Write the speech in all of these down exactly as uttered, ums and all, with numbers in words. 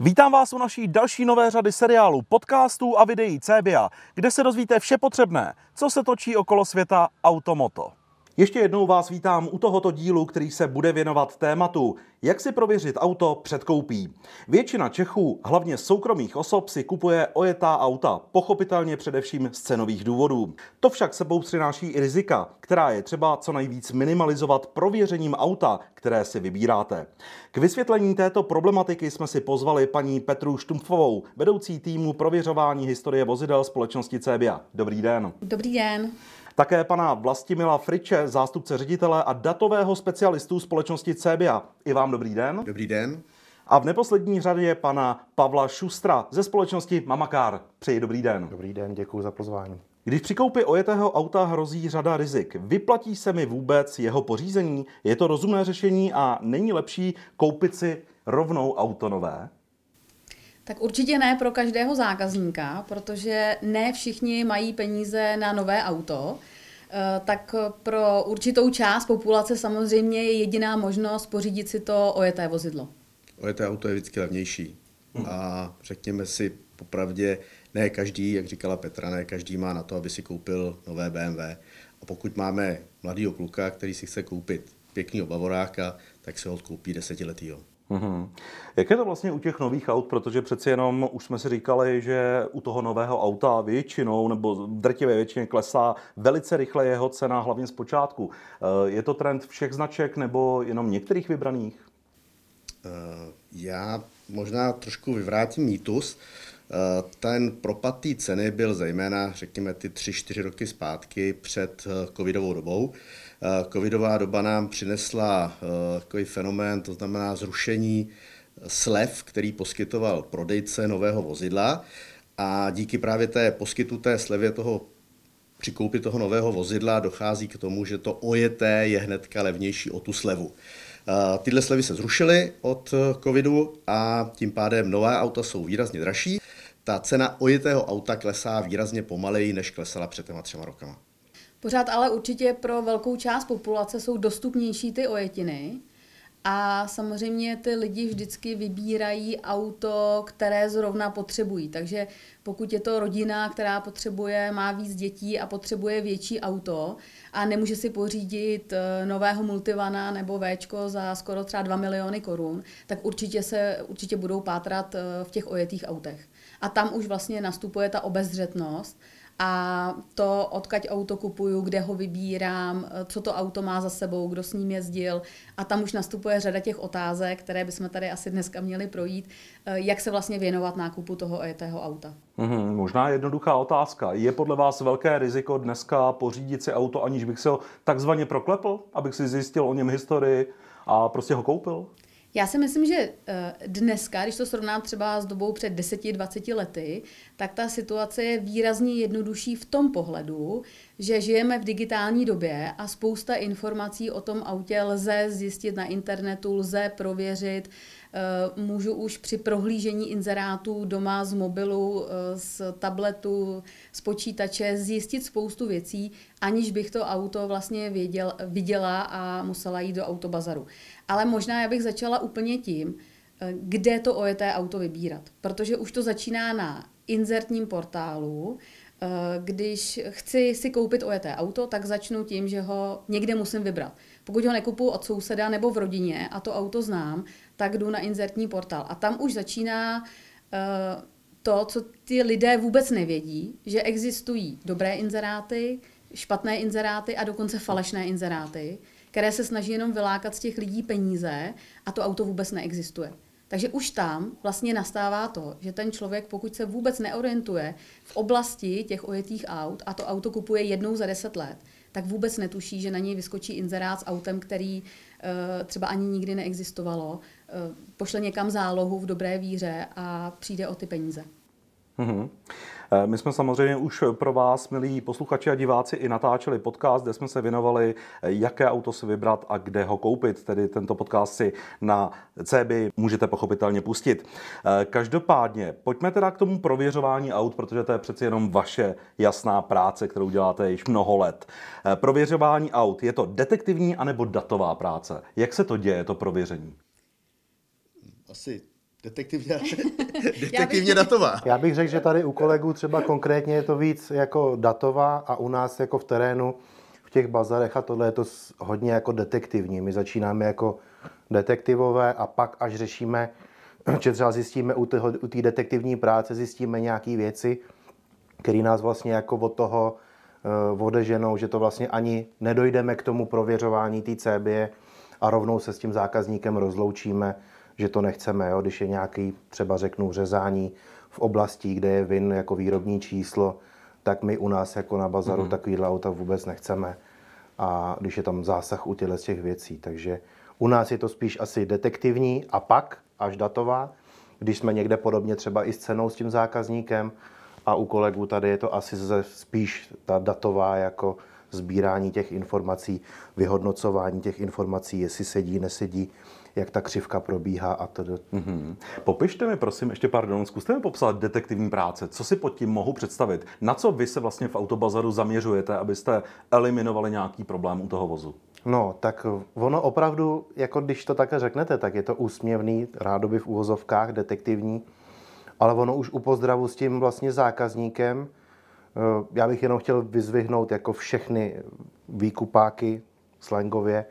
Vítám vás u naší další nové řady seriálu podcastů a videí CEBIA, kde se dozvíte vše potřebné, co se točí okolo světa automoto. Ještě jednou vás vítám u tohoto dílu, který se bude věnovat tématu, jak si prověřit auto před koupí. Většina Čechů, hlavně soukromých osob, si kupuje ojetá auta, pochopitelně především z cenových důvodů. To však sebou přináší i rizika, která je třeba co nejvíc minimalizovat prověřením auta, které si vybíráte. K vysvětlení této problematiky jsme si pozvali paní Petru Štumfovou, vedoucí týmu prověřování historie vozidel společnosti CEBIA. Dobrý den. Dobrý den. Také pana Vlastimila Friče, zástupce ředitele a datového specialistu společnosti CEBIA. I vám dobrý den. Dobrý den. A v neposlední řadě pana Pavla Šustra ze společnosti Mamakár. Přeji dobrý den. Dobrý den, děkuji za pozvání. Když při koupi ojetého auta hrozí řada rizik, vyplatí se mi vůbec jeho pořízení? Je to rozumné řešení a není lepší koupit si rovnou auto nové? Tak určitě ne pro každého zákazníka, protože ne všichni mají peníze na nové auto. Tak pro určitou část populace samozřejmě je jediná možnost pořídit si to ojeté vozidlo. Ojeté auto je vždycky levnější. A řekněme si popravdě, ne každý, jak říkala Petra, ne každý má na to, aby si koupil nové bé em vé. A pokud máme mladýho kluka, který si chce koupit pěknýho bavoráka, tak se ho koupí desetiletýho. Uhum. Jak je to vlastně u těch nových aut, protože přeci jenom už jsme si říkali, že u toho nového auta většinou nebo drtivě většině klesá velice rychle jeho cena, hlavně z počátku. Je to trend všech značek nebo jenom některých vybraných? Já možná trošku vyvrátím mýtus. Ten propad té ceny byl zejména, řekněme, ty tři čtyři roky zpátky před covidovou dobou. Covidová doba nám přinesla takový fenomén, to znamená zrušení slev, který poskytoval prodejce nového vozidla, a díky právě té poskytnuté slevě toho při koupi toho nového vozidla dochází k tomu, že to ojeté je hnedka levnější o tu slevu. Tyhle slevy se zrušily od covidu a tím pádem nová auta jsou výrazně dražší. Ta cena ojetého auta klesá výrazně pomaleji, než klesala před těma třema rokama. Pořád ale určitě pro velkou část populace jsou dostupnější ty ojetiny a samozřejmě ty lidi vždycky vybírají auto, které zrovna potřebují. Takže pokud je to rodina, která potřebuje, má víc dětí a potřebuje větší auto a nemůže si pořídit nového Multivana nebo Véčko za skoro třeba dva miliony korun, tak určitě se určitě budou pátrat v těch ojetých autech. A tam už vlastně nastupuje ta obezřetnost a to, odkud auto kupuju, kde ho vybírám, co to auto má za sebou, kdo s ním jezdil. A tam už nastupuje řada těch otázek, které bychom tady asi dneska měli projít, jak se vlastně věnovat nákupu toho ojetého auta. Mm-hmm, možná jednoduchá otázka. Je podle vás velké riziko dneska pořídit si auto, aniž bych se ho takzvaně proklepl, abych si zjistil o něm historii a prostě ho koupil? Já si myslím, že dneska, když to srovnám třeba s dobou před deseti dvaceti lety, tak ta situace je výrazně jednodušší v tom pohledu, že žijeme v digitální době a spousta informací o tom autě lze zjistit na internetu, lze prověřit. Můžu už při prohlížení inzerátů doma z mobilu, z tabletu, z počítače zjistit spoustu věcí, aniž bych to auto vlastně věděl, viděla a musela jít do autobazaru. Ale možná já bych začala úplně tím, kde to ojeté auto vybírat. Protože už to začíná na inzertním portálu. Když chci si koupit ojeté auto, tak začnu tím, že ho někde musím vybrat. Pokud ho nekupuju od souseda nebo v rodině a to auto znám, tak jdu na inzertní portál. A tam už začíná to, co ty lidé vůbec nevědí, že existují dobré inzeráty, špatné inzeráty a dokonce falešné inzeráty, které se snaží jenom vylákat z těch lidí peníze a to auto vůbec neexistuje. Takže už tam vlastně nastává to, že ten člověk, pokud se vůbec neorientuje v oblasti těch ojetých aut a to auto kupuje jednou za deset let, tak vůbec netuší, že na něj vyskočí inzerát s autem, který e, třeba ani nikdy neexistovalo, e, pošle někam zálohu v dobré víře a přijde o ty peníze. Mm-hmm. My jsme samozřejmě už pro vás, milí posluchači a diváci, i natáčeli podcast, kde jsme se věnovali, jaké auto si vybrat a kde ho koupit. Tedy tento podcast si na CEBIA můžete pochopitelně pustit. Každopádně, pojďme teda k tomu prověřování aut, protože to je přeci jenom vaše jasná práce, kterou děláte již mnoho let. Prověřování aut, je to detektivní anebo datová práce? Jak se to děje, to prověření? Asi Detektivně, detektivně datová. Já bych řekl, že tady u kolegů třeba konkrétně je to víc jako datová a u nás jako v terénu, v těch bazarech a tohle je to hodně jako detektivní. My začínáme jako detektivové a pak až řešíme, že třeba zjistíme u té detektivní práce, zjistíme nějaké věci, které nás vlastně jako od toho odeženou, že to vlastně ani nedojdeme k tomu prověřování té cébie a rovnou se s tím zákazníkem rozloučíme, že to nechceme, jo? Když je nějaký, třeba řeknu, řezání v oblasti, kde je V I N jako výrobní číslo, tak my u nás jako na bazaru mm-hmm. takovýhle auta vůbec nechceme. A když je tam zásah u těchto těch věcí, takže u nás je to spíš asi detektivní a pak až datová, když jsme někde podobně třeba i s cenou s tím zákazníkem a u kolegů tady je to asi spíš ta datová jako sbírání těch informací, vyhodnocování těch informací, jestli sedí, nesedí, jak ta křivka probíhá a to. Mm-hmm. Popište mi, prosím, ještě pardon, zkuste mi popsat detektivní práce. Co si pod tím mohu představit? Na co vy se vlastně v autobazaru zaměřujete, abyste eliminovali nějaký problém u toho vozu? No, tak ono opravdu, jako když to také řeknete, tak je to úsměvný, rádoby v uvozovkách, detektivní, ale ono už u pozdravu s tím vlastně zákazníkem. Já bych jenom chtěl vyzvihnout jako všechny výkupáky slangově,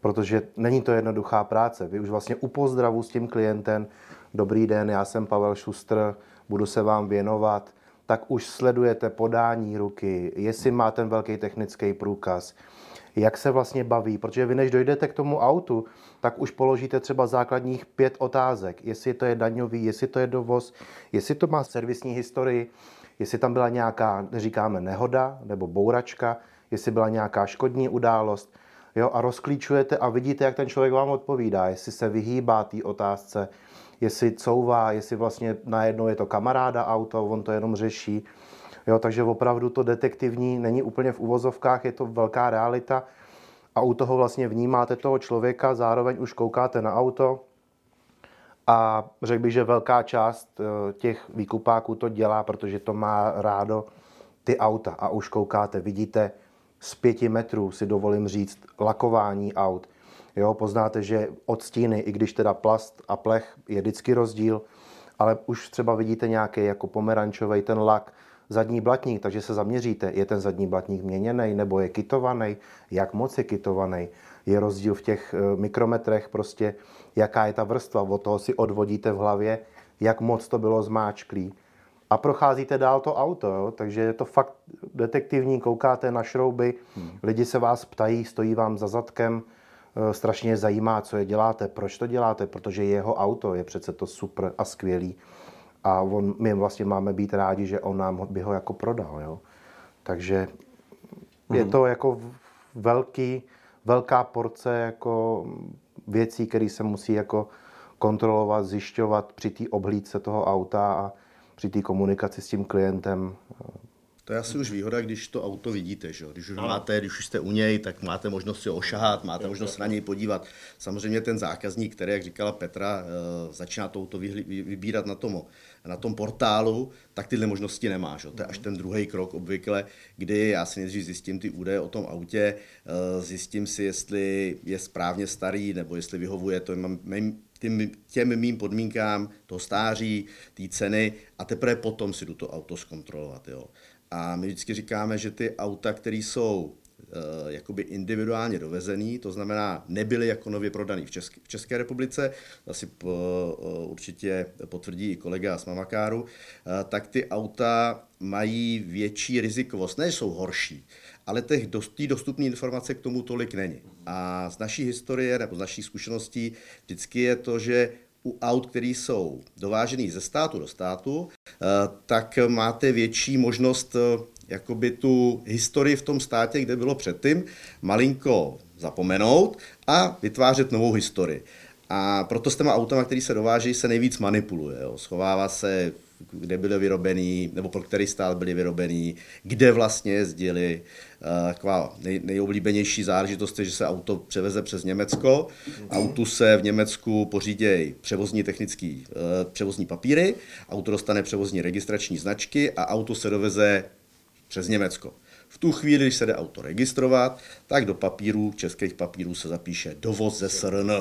protože není to jednoduchá práce. Vy už vlastně u pozdravu s tím klientem, dobrý den, já jsem Pavel Šustr, budu se vám věnovat, tak už sledujete podání ruky, jestli má ten velký technický průkaz, jak se vlastně baví, protože vy než dojdete k tomu autu, tak už položíte třeba základních pět otázek, jestli to je daňový, jestli to je dovoz, jestli to má servisní historii, jestli tam byla nějaká, říkáme, nehoda nebo bouračka, jestli byla nějaká škodní událost, jo, a rozklíčujete a vidíte, jak ten člověk vám odpovídá, jestli se vyhýbá té otázce, jestli couvá, jestli vlastně najednou je to kamaráda auto, on to jenom řeší. Jo, takže opravdu to detektivní není úplně v uvozovkách, je to velká realita a u toho vlastně vnímáte toho člověka, zároveň už koukáte na auto a řekl bych, že velká část těch výkupáků to dělá, protože to má rádo ty auta a už koukáte, vidíte z pěti metrů, si dovolím říct, lakování aut. Jo, poznáte, že odstíny, i když teda plast a plech je vždycky rozdíl, ale už třeba vidíte nějaký jako pomerančovej ten lak, zadní blatník, takže se zaměříte, je ten zadní blatník měněný nebo je kytovaný, jak moc je kytovaný, je rozdíl v těch mikrometrech, prostě jaká je ta vrstva, od toho si odvodíte v hlavě, jak moc to bylo zmáčklý. A procházíte dál to auto, jo? Takže je to fakt detektivní, koukáte na šrouby, hmm. lidi se vás ptají, stojí vám za zadkem, strašně zajímá, co je děláte, proč to děláte, protože jeho auto je přece to super a skvělý. A on, my vlastně máme být rádi, že on nám by ho jako prodal, jo. Takže je to jako velký, velká porce jako věcí, které se musí jako kontrolovat, zjišťovat při té oblídce toho auta a při té komunikaci s tím klientem. To je asi už výhoda, když to auto vidíte, že jo. Když už máte, když už jste u něj, tak máte možnost si ho ošahat, máte možnost na něj podívat. Samozřejmě ten zákazník, který, jak říkala Petra, začíná to auto vybírat na tom, na tom portálu, tak tyhle možnosti nemá, že jo. To je až ten druhý krok obvykle, kdy já si nejdřív zjistím ty údaje o tom autě, zjistím si, jestli je správně starý, nebo jestli vyhovuje to mým, Těm, těm mým podmínkám, toho stáří, té ceny a teprve potom si jdu to auto zkontrolovat. Jo. A my vždycky říkáme, že ty auta, které jsou e, jakoby individuálně dovezený, to znamená nebyly jako nově prodaný v, Česk- v České republice, asi p- určitě potvrdí i kolega z Mamakáru, e, tak ty auta mají větší rizikovost, ne jsou horší, ale těch dost, dostupné informace k tomu tolik není. A z naší historie nebo z našich zkušeností vždycky je to, že u aut, které jsou dovážené ze státu do státu, tak máte větší možnost jakoby tu historii v tom státě, kde bylo předtím, malinko zapomenout a vytvářet novou historii. A proto s těma autama, které se dovážejí, se nejvíc manipuluje. Jo. Schovává se, kde byly vyrobený, nebo pro který stát byly vyrobený, kde vlastně jezdili. Taková nej, nejoblíbenější záležitost je, že se auto převeze přes Německo. Autu se v Německu pořídějí převozní technický, převozní papíry, auto dostane převozní registrační značky a auto se doveze přes Německo. V tu chvíli, když se jde auto registrovat, tak do papírů, českých papírů se zapíše dovoz ze es er en.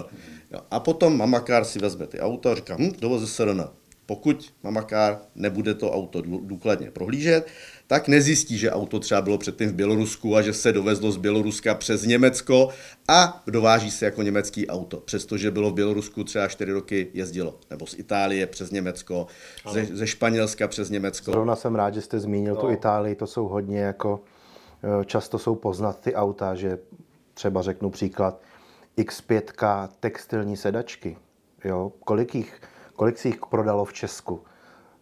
A potom Mamakár si vezme ty auta a říká, hm, dovoz ze es er en. Pokud Mamakár nebude to auto důkladně prohlížet, tak nezjistí, že auto třeba bylo předtím v Bělorusku a že se dovezlo z Běloruska přes Německo a dováží se jako německý auto, přestože bylo v Bělorusku třeba čtyři roky jezdilo, nebo z Itálie přes Německo, ze, ze Španělska přes Německo. Zrovna jsem rád, že jste zmínil no. tu Itálii, to jsou hodně jako, často jsou poznat ty auta, že třeba řeknu příklad iks pět textilní sedačky, jo, kolik jich Kolik si jich prodalo v Česku?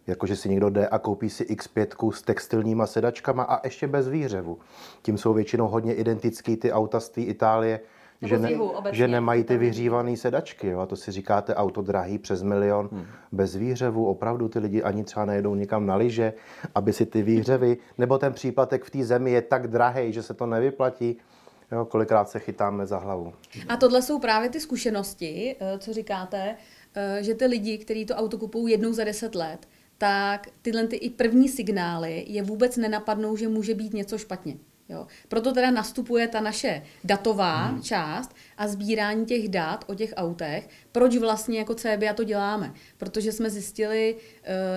Jakože si někdo jde a koupí si iks pět s textilníma sedačkama a ještě bez výhřevu. Tím jsou většinou hodně identický ty auta z té Itálie, že, ne, jihu, že nemají ty vyhřívané sedačky. Jo? A to si říkáte auto drahý přes milion, hmm. bez výhřevu. Opravdu ty lidi ani třeba nejedou někam na lyže, aby si ty výhřevy, nebo ten příplatek v té zemi je tak drahý, že se to nevyplatí. Jo? Kolikrát se chytáme za hlavu. A tohle jsou právě ty zkušenosti, co říkáte, že ty lidi, kteří to auto kupují jednou za deset let, tak tyhle ty i první signály je vůbec nenapadnou, že může být něco špatně. Jo. Proto teda nastupuje ta naše datová hmm. část a sbírání těch dat o těch autech. Proč vlastně jako CEBIA to děláme? Protože jsme zjistili,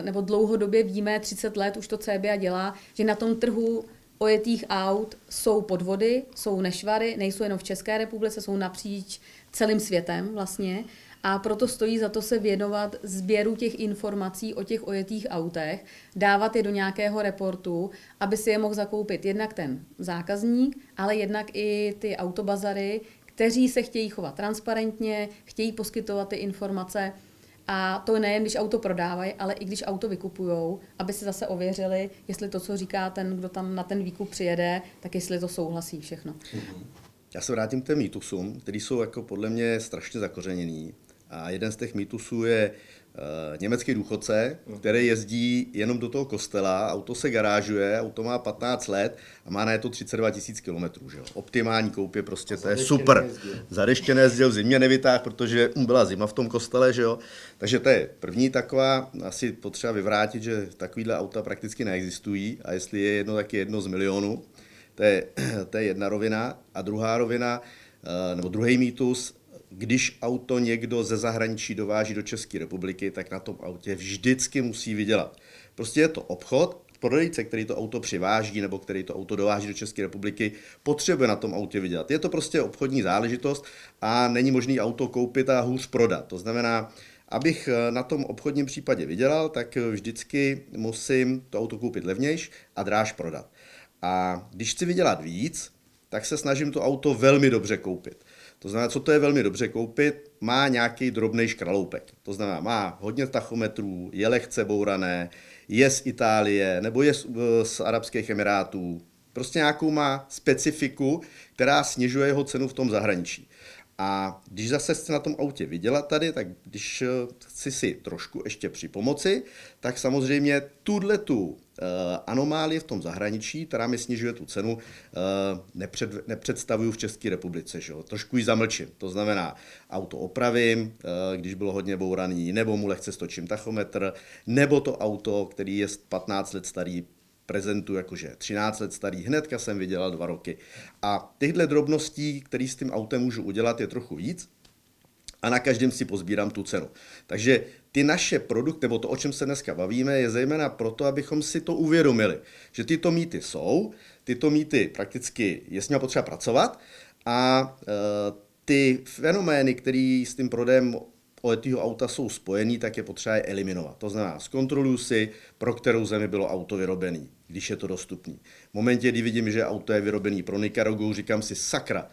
nebo dlouhodobě víme, třicet let už to CEBIA dělá, že na tom trhu ojetých aut jsou podvody, jsou nešvary, nejsou jenom v České republice, jsou napříč celým světem vlastně. A proto stojí za to se věnovat sběru těch informací o těch ojetých autech, dávat je do nějakého reportu, aby si je mohl zakoupit jednak ten zákazník, ale jednak i ty autobazary, kteří se chtějí chovat transparentně, chtějí poskytovat ty informace. A to nejen, když auto prodávají, ale i když auto vykupujou, aby si zase ověřili, jestli to, co říká ten, kdo tam na ten výkup přijede, tak jestli to souhlasí všechno. Já se vrátím k těm mýtusům, který jsou jako podle mě strašně zakořeněný. A jeden z těch mýtusů je uh, německý důchodce, který jezdí jenom do toho kostela, auto se garážuje, auto má patnáct let a má na to třicet dva tisíc kilometrů. Optimální koupě, prostě to je super. Zadeštěné jezdil, v zimě nevytáhl, protože byla zima v tom kostele. Že jo? Takže to je první taková, asi potřeba vyvrátit, že takovýhle auta prakticky neexistují a jestli je jedno, tak je jedno z milionů. To je, to je jedna rovina. A druhá rovina, nebo druhý mýtus, když auto někdo ze zahraničí dováží do České republiky, tak na tom autě vždycky musí vydělat. Prostě je to obchod, prodejce, který to auto přiváží nebo který to auto dováží do České republiky, potřebuje na tom autě vydělat. Je to prostě obchodní záležitost a není možný auto koupit a hůř prodat. To znamená, abych na tom obchodním případě vydělal, tak vždycky musím to auto koupit levnějš a dráž prodat. A když chci vydělat víc, tak se snažím to auto velmi dobře koupit. To znamená, co to je velmi dobře koupit, má nějaký drobnej škraloupek. To znamená, má hodně tachometrů, je lehce bourané, je z Itálie nebo je z, z Arabských Emirátů. Prostě nějakou má specifiku, která snižuje jeho cenu v tom zahraničí. A když zase chci na tom autě vydělat tady, tak když chci si trošku ještě připomoci, tak samozřejmě tuhle tu anomálie v tom zahraničí, která mi snižuje tu cenu, nepřed, nepředstavuju v České republice. Že? Trošku ji zamlčím. To znamená, auto opravím, když bylo hodně bouraný, nebo mu lehce stočím tachometr, nebo to auto, který je patnáct let starý, prezentu jakože třináct let starý, hnedka jsem vydělal dva roky. A těchto drobností, které s tím autem můžu udělat, je trochu víc a na každém si pozbírám tu cenu. Takže ty naše produkty, nebo to, o čem se dneska bavíme, je zejména proto, abychom si to uvědomili, že tyto mýty jsou, tyto mýty prakticky je s nimi potřeba pracovat a e, ty fenomény, které s tím prodejem ojetýho auta jsou spojený, tak je potřeba je eliminovat. To znamená, zkontroluji si, pro kterou zemi bylo auto vyrobené, když je to dostupný. V momentě, kdy vidím, že auto je vyrobené pro Nikaragu, říkám si sakra,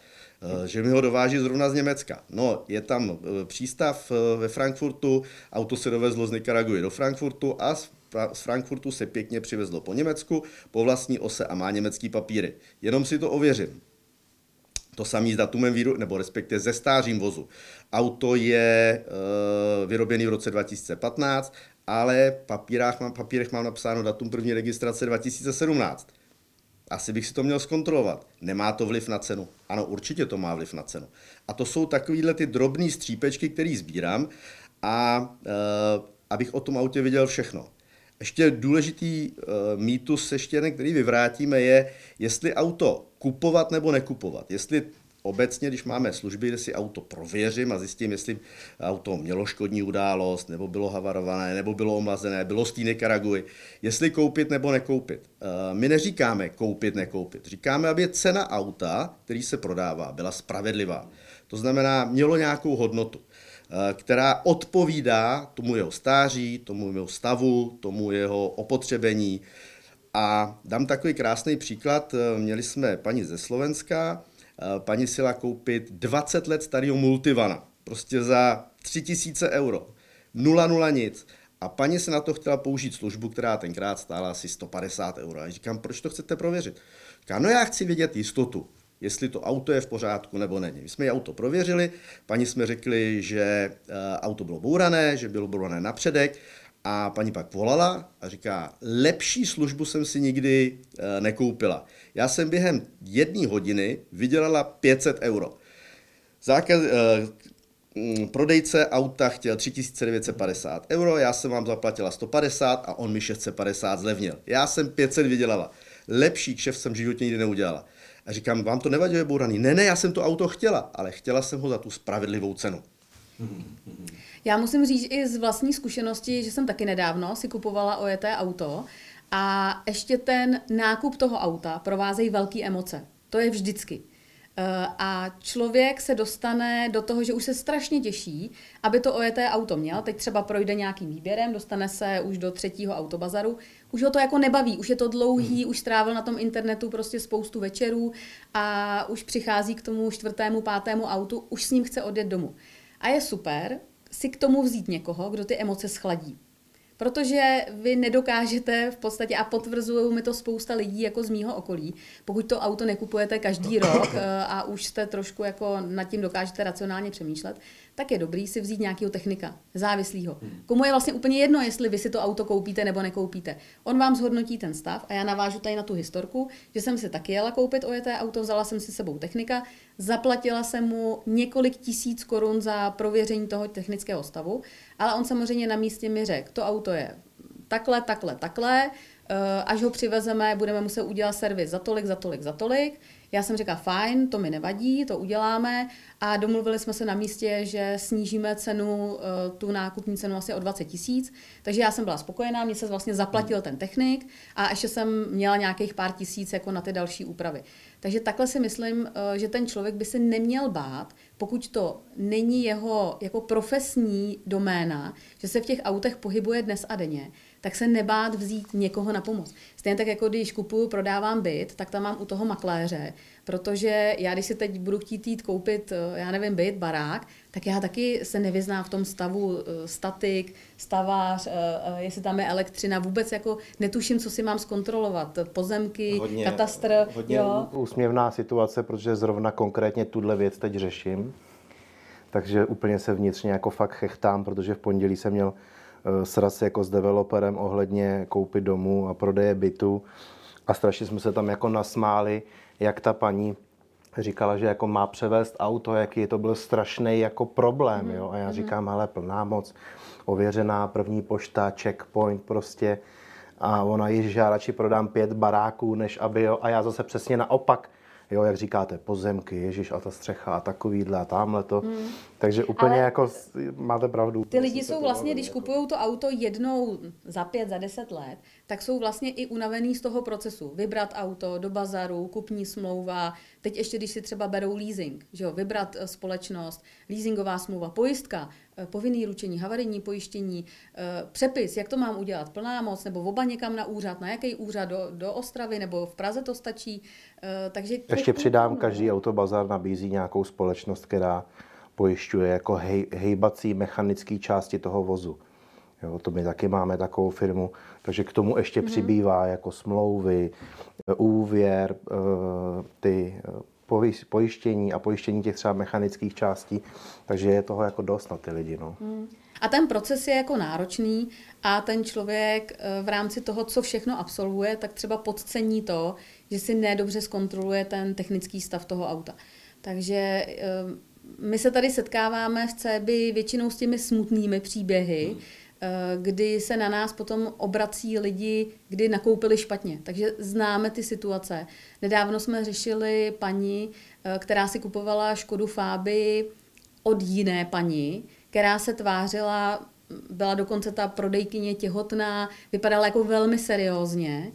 že mi ho dováží zrovna z Německa. No, je tam přístav ve Frankfurtu, auto se dovezlo z Nikaraguji do Frankfurtu a z Frankfurtu se pěkně přivezlo po Německu, po vlastní ose a má německý papíry. Jenom si to ověřím. To samé s datumem výroby, nebo respektive ze stářím vozu. Auto je e, vyrobený v roce dva tisíce patnáct, ale v papírách mám, papírech mám napsáno datum první registrace dva tisíce sedmnáct. Asi bych si to měl zkontrolovat. Nemá to vliv na cenu? Ano, určitě to má vliv na cenu. A to jsou takovýhle ty drobné střípečky, které sbírám, a e, abych o tom autě viděl všechno. ještě důležitý uh, mýtus, ještě jeden, který vyvrátíme, je, jestli auto kupovat nebo nekupovat. Jestli obecně, když máme služby, kde si auto prověřím a zjistím, jestli auto mělo škodní událost, nebo bylo havarované, nebo bylo omlazené, bylo z té Nikaraguji, jestli koupit nebo nekoupit. My neříkáme koupit, nekoupit. Říkáme, aby cena auta, který se prodává, byla spravedlivá. To znamená, mělo nějakou hodnotu, která odpovídá tomu jeho stáří, tomu jeho stavu, tomu jeho opotřebení. A dám takový krásný příklad. Měli jsme paní ze Slovenska, paní si jela koupit dvacet let starého Multivana, prostě za tři tisíce euro, nula, nula, nic. A paní si na to chtěla použít službu, která tenkrát stála asi sto padesát euro. A říkám, proč to chcete prověřit? Říkám, no já chci vědět jistotu, jestli to auto je v pořádku nebo není. My jsme ji auto prověřili, paní jsme řekli, že auto bylo bourané, že bylo bourané na předek. A paní pak volala a říká, lepší službu jsem si nikdy e, nekoupila. Já jsem během jedné hodiny vydělala pět set euro. Zákaz, e, m, prodejce auta chtěl tři tisíce devět set padesát euro, já jsem vám zaplatila sto padesát a on mi šest set padesát zlevnil. Já jsem pět set vydělala. Lepší kšeft jsem v životě nikdy neudělala. A říkám, vám to nevadí, je bouraný? Ne, ne, já jsem to auto chtěla, ale chtěla jsem ho za tu spravedlivou cenu. Já musím říct i z vlastní zkušenosti, že jsem taky nedávno si kupovala ojeté auto a ještě ten nákup toho auta provázejí velké emoce. To je vždycky. A člověk se dostane do toho, že už se strašně těší, aby to ojeté auto měl. Teď třeba projde nějakým výběrem, dostane se už do třetího autobazaru. Už ho to jako nebaví, už je to dlouhý, hmm. už strávil na tom internetu prostě spoustu večerů a už přichází k tomu čtvrtému, pátému autu, už s ním chce odjet domů. A je super si k tomu vzít někoho, kdo ty emoce schladí. Protože vy nedokážete v podstatě, a potvrzují mi to spousta lidí jako z mýho okolí, pokud to auto nekupujete každý rok a už jste trošku jako nad tím dokážete racionálně přemýšlet, tak je dobrý si vzít nějakého technika, závislýho. Komu je vlastně úplně jedno, jestli vy si to auto koupíte nebo nekoupíte. On vám zhodnotí ten stav a já navážu tady na tu historku, že jsem si taky jela koupit ojeté auto, vzala jsem si sebou technika, zaplatila jsem mu několik tisíc korun za prověření toho technického stavu, ale on samozřejmě na místě mi řekl, to auto je takhle, takhle, takhle, až ho přivezeme, budeme muset udělat servis za tolik, za tolik, za tolik. Já jsem řekla, fajn, to mi nevadí, to uděláme a domluvili jsme se na místě, že snížíme cenu, tu nákupní cenu asi o dvacet tisíc, takže já jsem byla spokojená, mně se vlastně zaplatil ten technik a ještě jsem měla nějakých pár tisíc jako na ty další úpravy. Takže takhle si myslím, že ten člověk by se neměl bát, pokud to není jeho jako profesní doména, že se v těch autech pohybuje dnes a denně, tak se nebát vzít někoho na pomoc. Stejně tak jako když kupuju, prodávám byt, tak tam mám u toho makléře, protože já když si teď budu chtít jít koupit, já nevím, byt, barák, tak já taky se nevyznám v tom stavu statik, stavář, jestli tam je elektřina, vůbec jako netuším, co si mám zkontrolovat, pozemky, hodně, katastr. Hodně jo. Úsměvná situace, protože zrovna konkrétně tuhle věc teď řeším, takže úplně se vnitřně jako fakt chechtám, protože v pondělí jsem měl sraz jako s developerem ohledně koupy domu a prodeje bytu a strašně jsme se tam jako nasmáli, jak ta paní říkala, že jako má převést auto, jaký to byl strašný jako problém, jo? A já říkám, hele, plná moc, ověřená, první pošta, checkpoint prostě a ona, ježiš, já radši prodám pět baráků, než aby, jo, a já zase přesně naopak. Jo, jak říkáte, pozemky, ježiš, a ta střecha a takovýhle a tamhle to. Hmm. Takže úplně ale jako máte pravdu. Ty lidi jsou vlastně, když jako kupují to auto jednou za pět, za deset let, tak jsou vlastně i unavený z toho procesu. Vybrat auto do bazaru, kupní smlouva, teď ještě když si třeba berou leasing, že jo, vybrat společnost, leasingová smlouva, pojistka, povinný ručení, havarijní pojištění, přepis, jak to mám udělat, plná moc, nebo oba někam na úřad, na jaký úřad, do, do Ostravy, nebo v Praze to stačí. Takže ještě přidám, každý autobazar nabízí nějakou společnost, která pojišťuje jako hej, hejbací mechanické části toho vozu. Jo, to my taky máme takovou firmu, takže k tomu ještě mm-hmm. přibývá jako smlouvy, úvěr, ty pojištění a pojištění těch třeba mechanických částí, takže je toho jako dost na ty lidi. No. Mm. A ten proces je jako náročný a ten člověk v rámci toho, co všechno absolvuje, tak třeba podcení to, že si nedobře zkontroluje ten technický stav toho auta. Takže my se tady setkáváme v CEBI většinou s těmi smutnými příběhy, kdy se na nás potom obrací lidi, kdy nakoupili špatně. Takže známe ty situace. Nedávno jsme řešili paní, která si kupovala Škodu Fabii od jiné paní, která se tvářila, byla dokonce ta prodejkyně těhotná, vypadala jako velmi seriózně,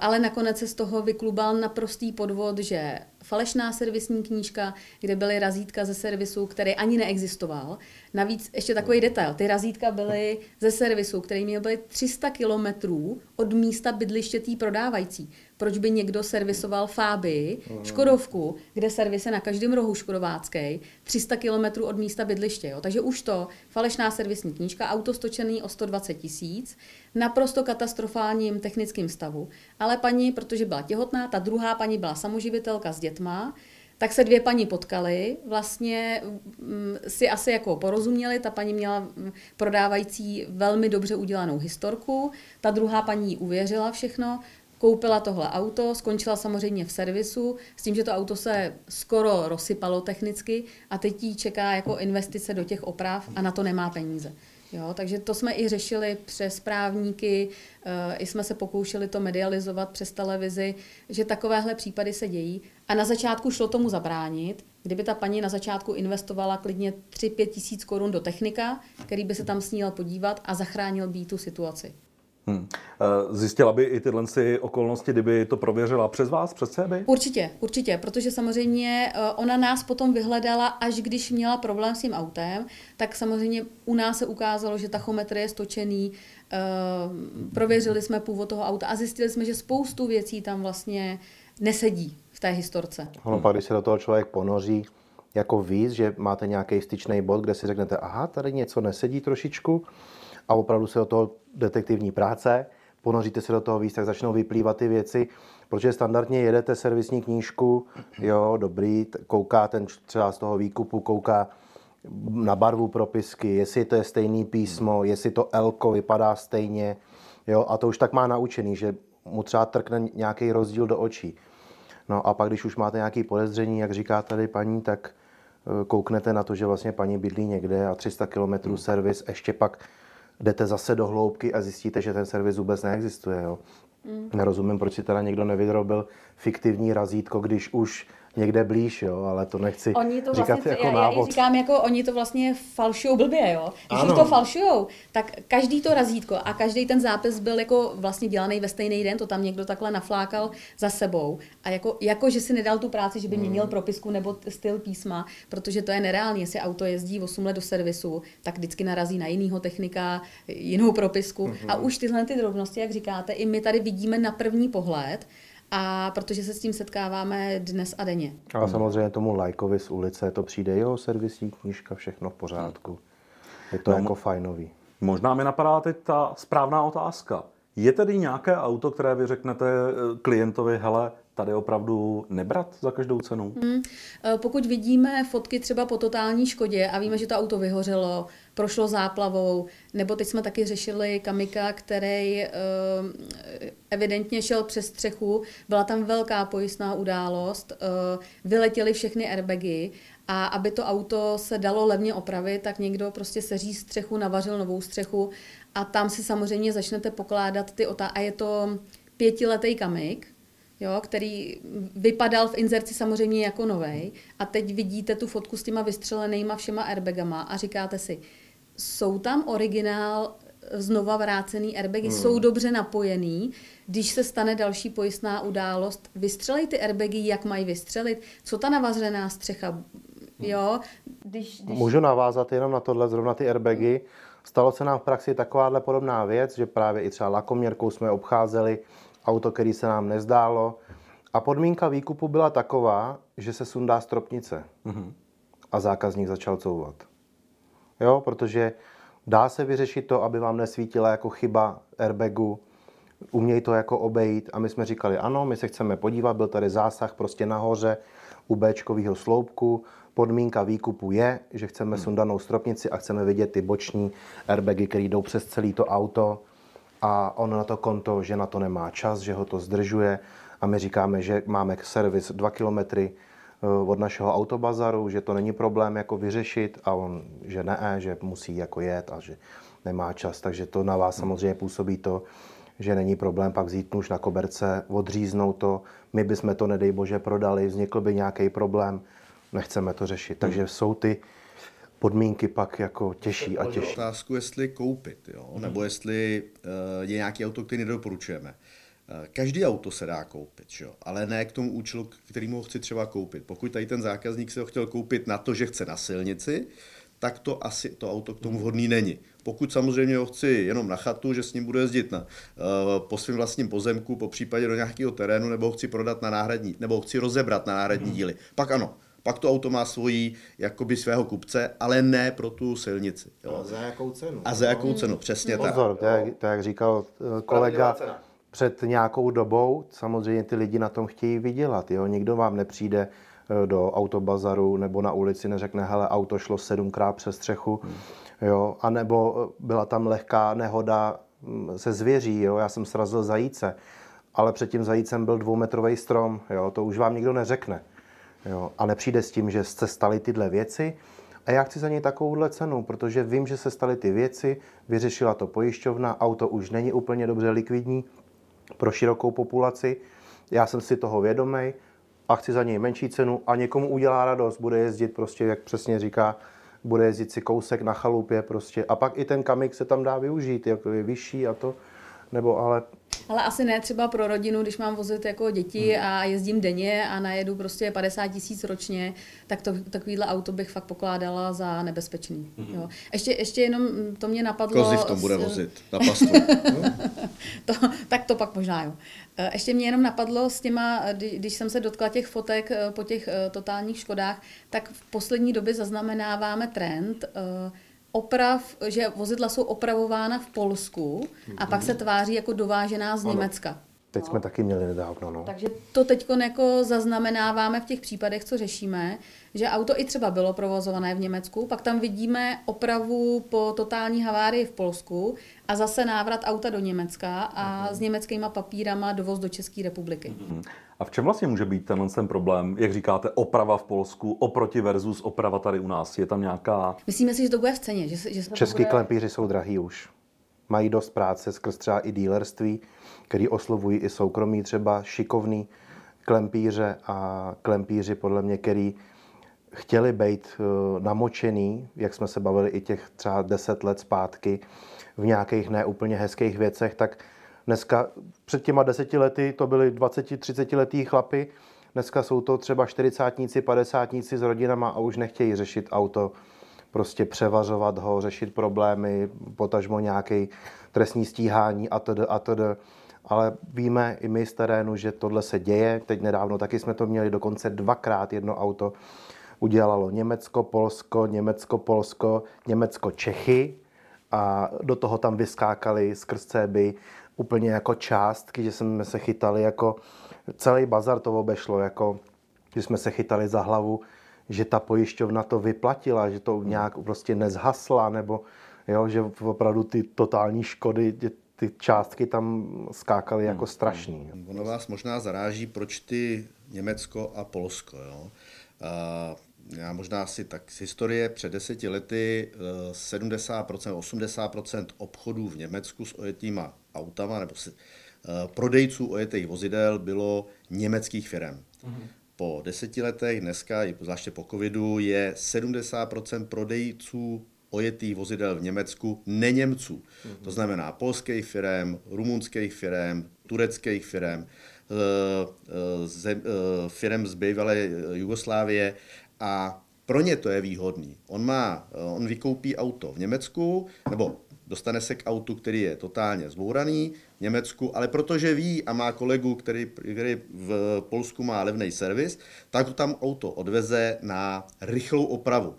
ale nakonec se z toho vyklubal naprostý podvod, že falešná servisní knížka, kde byly razítka ze servisu, který ani neexistoval. Navíc ještě takový detail, ty razítka byly ze servisu, který měl byly tři sta kilometrů od místa bydliště té prodávající. Proč by někdo servisoval Fabii, Škodovku, kde servis je na každém rohu škodovácký, tři sta kilometrů od místa bydliště. Jo? Takže už to, falešná servisní knížka, auto stočený o sto dvacet tisíc, naprosto katastrofálním technickým stavu. Ale paní, protože byla těhotná, ta druhá paní byla samoživitelka s dětma, tak se dvě paní potkaly, vlastně si asi jako porozuměly, ta paní měla prodávající velmi dobře udělanou historku, ta druhá paní jí uvěřila všechno, koupila tohle auto, skončila samozřejmě v servisu, s tím, že to auto se skoro rozsypalo technicky a teď jí čeká jako investice do těch oprav a na to nemá peníze. Jo, takže to jsme i řešili přes právníky, uh, i jsme se pokoušeli to medializovat přes televizi, že takovéhle případy se dějí. A na začátku šlo tomu zabránit, kdyby ta paní na začátku investovala klidně tři až pět tisíc korun do technika, který by se tam sníl podívat a zachránil by tu situaci. Hmm. Zjistila by i tyhle okolnosti, kdyby to prověřila přes vás, přes sebe? Určitě, určitě, protože samozřejmě ona nás potom vyhledala, až když měla problém s tím autem, tak samozřejmě u nás se ukázalo, že tachometr je stočený, prověřili jsme původ toho auta a zjistili jsme, že spoustu věcí tam vlastně nesedí v té historce. Ono pak, když se do toho člověk ponoří, jako víc, že máte nějaký styčný bod, kde si řeknete, aha, tady něco nesedí trošičku, a opravdu se do toho detektivní práce, ponoříte se do toho víc, tak začnou vyplývat ty věci, protože standardně jedete servisní knížku, jo, dobrý, kouká ten třeba z toho výkupu, kouká na barvu propisky, jestli to je stejný písmo, jestli to L-ko vypadá stejně, jo, a to už tak má naučený, že mu třeba trkne nějaký rozdíl do očí. No a pak, když už máte nějaké podezření, jak říká tady paní, tak kouknete na to, že vlastně paní bydlí někde a tři sta kilometrů servis, ještě pak jdete zase do hloubky a zjistíte, že ten servis vůbec neexistuje. Jo? Mm. Nerozumím, proč si teda někdo nevyrobil fiktivní razítko, když už někde blíž, jo? Ale to nechci oni to říkat vlastně, jako já, návod. Já říkám, jako oni to vlastně falšujou blbě. Jo? Když ano. Už to falšujou, tak každý to razítko a každý ten zápis byl jako vlastně dělaný ve stejný den, to tam někdo takhle naflákal za sebou. A jako, jako že si nedal tu práci, že by měnil mm. propisku nebo styl písma, protože to je nereálně. Jestli auto jezdí osm let do servisu, tak vždycky narazí na jinýho technika, jinou propisku. Mm-hmm. A už tyhle ty drobnosti, jak říkáte, i my tady vidíme na první pohled, a protože se s tím setkáváme dnes a denně. A samozřejmě tomu lajkovi z ulice to přijde, jo, servisní knížka, všechno v pořádku. Je to no, jako fajnový. Možná mi napadá teď ta správná otázka. Je tedy nějaké auto, které vy řeknete klientovi, hele, tady opravdu nebrat za každou cenu? Hmm. Pokud vidíme fotky třeba po totální škodě a víme, že to auto vyhořelo, prošlo záplavou, nebo teď jsme taky řešili kamika, který eh, evidentně šel přes střechu, byla tam velká pojistná událost, eh, vyletěly všechny airbagy a aby to auto se dalo levně opravit, tak někdo prostě seří střechu, navařil novou střechu a tam si samozřejmě začnete pokládat ty otázky. A je to pětiletý kamik, jo, který vypadal v inzerci samozřejmě jako novej a teď vidíte tu fotku s těma vystřelenýma všema airbagama a říkáte si, jsou tam originál znova vrácený airbagy, hmm. jsou dobře napojený, když se stane další pojistná událost, vystřelej ty airbagy, jak mají vystřelit, co ta navařená střecha, jo. Když, když... Můžu navázat jenom na tohle, zrovna ty airbagy. Stalo se nám v praxi takováhle podobná věc, že právě i třeba lakoměrkou jsme obcházeli auto, který se nám nezdálo. A podmínka výkupu byla taková, že se sundá stropnice. Mm-hmm. A zákazník začal couvat. Jo, protože dá se vyřešit to, aby vám nesvítila jako chyba airbagu. Uměj to jako obejít. A my jsme říkali, ano, my se chceme podívat, byl tady zásah prostě nahoře u béčkového sloupku. Podmínka výkupu je, že chceme mm. sundanou stropnici a chceme vidět ty boční airbagy, které jdou přes celé to auto. A on na to konto, že na to nemá čas, že ho to zdržuje. A my říkáme, že máme servis dva kilometry od našeho autobazaru, že to není problém jako vyřešit. A on, že ne, že musí jako jet a že nemá čas. Takže to na vás samozřejmě působí to, že není problém pak vzít nůž na koberce, odříznout to. My bychom to, nedej bože, prodali, vznikl by nějaký problém, nechceme to řešit. Takže jsou ty podmínky pak jako těžší a těžší. Otázku, jestli koupit, jo? Nebo jestli je nějaký auto, který nedoporučujeme. Každý auto se dá koupit, jo? Ale ne k tomu účelu, kterýmu ho chci třeba koupit. Pokud tady ten zákazník se ho chtěl koupit na to, že chce na silnici, tak to asi to auto k tomu vhodný není. Pokud samozřejmě ho chci jenom na chatu, že s ním budu jezdit na, uh, po svým vlastním pozemku, po případě do nějakého terénu, nebo ho chci prodat na náhradní, nebo ho chci rozebrat na náhradní díly, pak ano. Pak to auto má svoji, jakoby svého kupce, ale ne pro tu silnici. Jo. A za jakou cenu? A za jakou cenu, přesně tak. Pozor, to jak říkal kolega před nějakou dobou, samozřejmě ty lidi na tom chtějí vydělat. Jo. Nikdo vám nepřijde do autobazaru nebo na ulici, neřekne, hele, auto šlo sedmkrát přes střechu, hmm. jo. A nebo byla tam lehká nehoda se zvěří, jo. Já jsem srazil zajíce, ale před tím zajícem byl dvoumetrový strom, jo. To už vám nikdo neřekne. Jo, a nepřijde s tím, že se staly tyhle věci a já chci za něj takovouhle cenu, protože vím, že se staly ty věci, vyřešila to pojišťovna, auto už není úplně dobře likvidní pro širokou populaci, já jsem si toho vědomý a chci za něj menší cenu a někomu udělá radost, bude jezdit prostě, jak přesně říká, bude jezdit si kousek na chalupě prostě a pak i ten kamik se tam dá využít, jako je vyšší a to, nebo ale... Ale asi ne třeba pro rodinu, když mám vozit jako děti hmm. a jezdím denně a najedu prostě padesát tisíc ročně, tak to, takovýhle auto bych fakt pokládala za nebezpečný. Hmm. Jo. Ještě, ještě jenom to mě napadlo... Kozy v tom bude vozit, na pastu. to, tak to pak možná jo. Ještě mě jenom napadlo s těma, když jsem se dotkla těch fotek po těch totálních škodách, tak v poslední době zaznamenáváme trend, oprav, že vozidla jsou opravována v Polsku a pak se tváří jako dovážená z ano. Německa. Teď no. jsme taky měli nedávno. No. Takže to teď jako zaznamenáváme v těch případech, co řešíme, že auto i třeba bylo provozované v Německu, pak tam vidíme opravu po totální havárii v Polsku a zase návrat auta do Německa a ano. s německýma papírama dovoz do České republiky. Ano. A v čem vlastně může být tenhle ten problém, jak říkáte, oprava v Polsku oproti versus oprava tady u nás? Je tam nějaká... Myslíme si, že to bude v ceně. Že, že Český bude... klempíři jsou drahý už. Mají dost práce skrz třeba i dealerství, který oslovují i soukromí třeba šikovný klempíře a klempíři, podle mě, který chtěli být namočený, jak jsme se bavili i těch třeba deset let zpátky, v nějakých neúplně hezkých věcech, tak dneska před těma deseti lety to byly dvacet třicet letý chlapy, dneska jsou to třeba čtyřicátníci, padesátníci s rodinama a už nechtějí řešit auto, prostě převařovat ho, řešit problémy, potažmo nějaké trestní stíhání atd. atd. Ale víme i my z terénu, že tohle se děje. Teď nedávno taky jsme to měli dokonce dvakrát jedno auto. Udělalo Německo, Polsko, Německo, Polsko, Německo, Čechy a do toho tam vyskákali skrz CEBIu úplně jako částky, že jsme se chytali jako, celý bazar to obešlo, jako, že jsme se chytali za hlavu, že ta pojišťovna to vyplatila, že to nějak prostě nezhasla, nebo jo, že opravdu ty totální škody, ty částky tam skákaly jako strašný. Ono vás možná zaráží, proč ty Německo a Polsko, jo? Uh... Já možná si tak z historie, před deseti lety sedmdesát procent, osmdesát procent obchodů v Německu s ojetýma autama nebo si, uh, prodejců ojetých vozidel bylo německých firem. Mm-hmm. Po deseti letech, dneska, zvláště po covidu, je sedmdesát procent prodejců ojetých vozidel v Německu neněmců. Mm-hmm. To znamená polských firem, rumunských firem, tureckých firem, uh, uh, uh, firem z bývalé Jugoslávie. A pro ně to je výhodný. On má, on vykoupí auto v Německu, nebo dostane se k autu, který je totálně zbouraný v Německu, ale protože ví a má kolegu, který, který v Polsku má levný servis, tak tam auto odveze na rychlou opravu.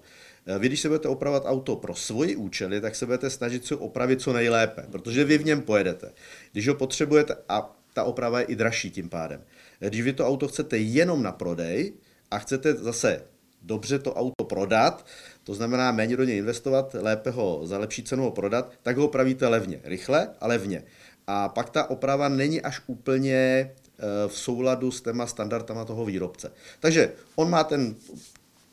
Vy, když se budete opravovat auto pro svoji účely, tak se budete snažit si opravit co nejlépe, protože vy v něm pojedete. Když ho potřebujete, a ta oprava je i dražší tím pádem. Když vy to auto chcete jenom na prodej a chcete zase dobře to auto prodat, to znamená méně do něj investovat, lépe ho za lepší cenu ho prodat, tak ho opravíte levně, rychle a levně. A pak ta oprava není až úplně v souladu s těma standardama toho výrobce. Takže on má ten,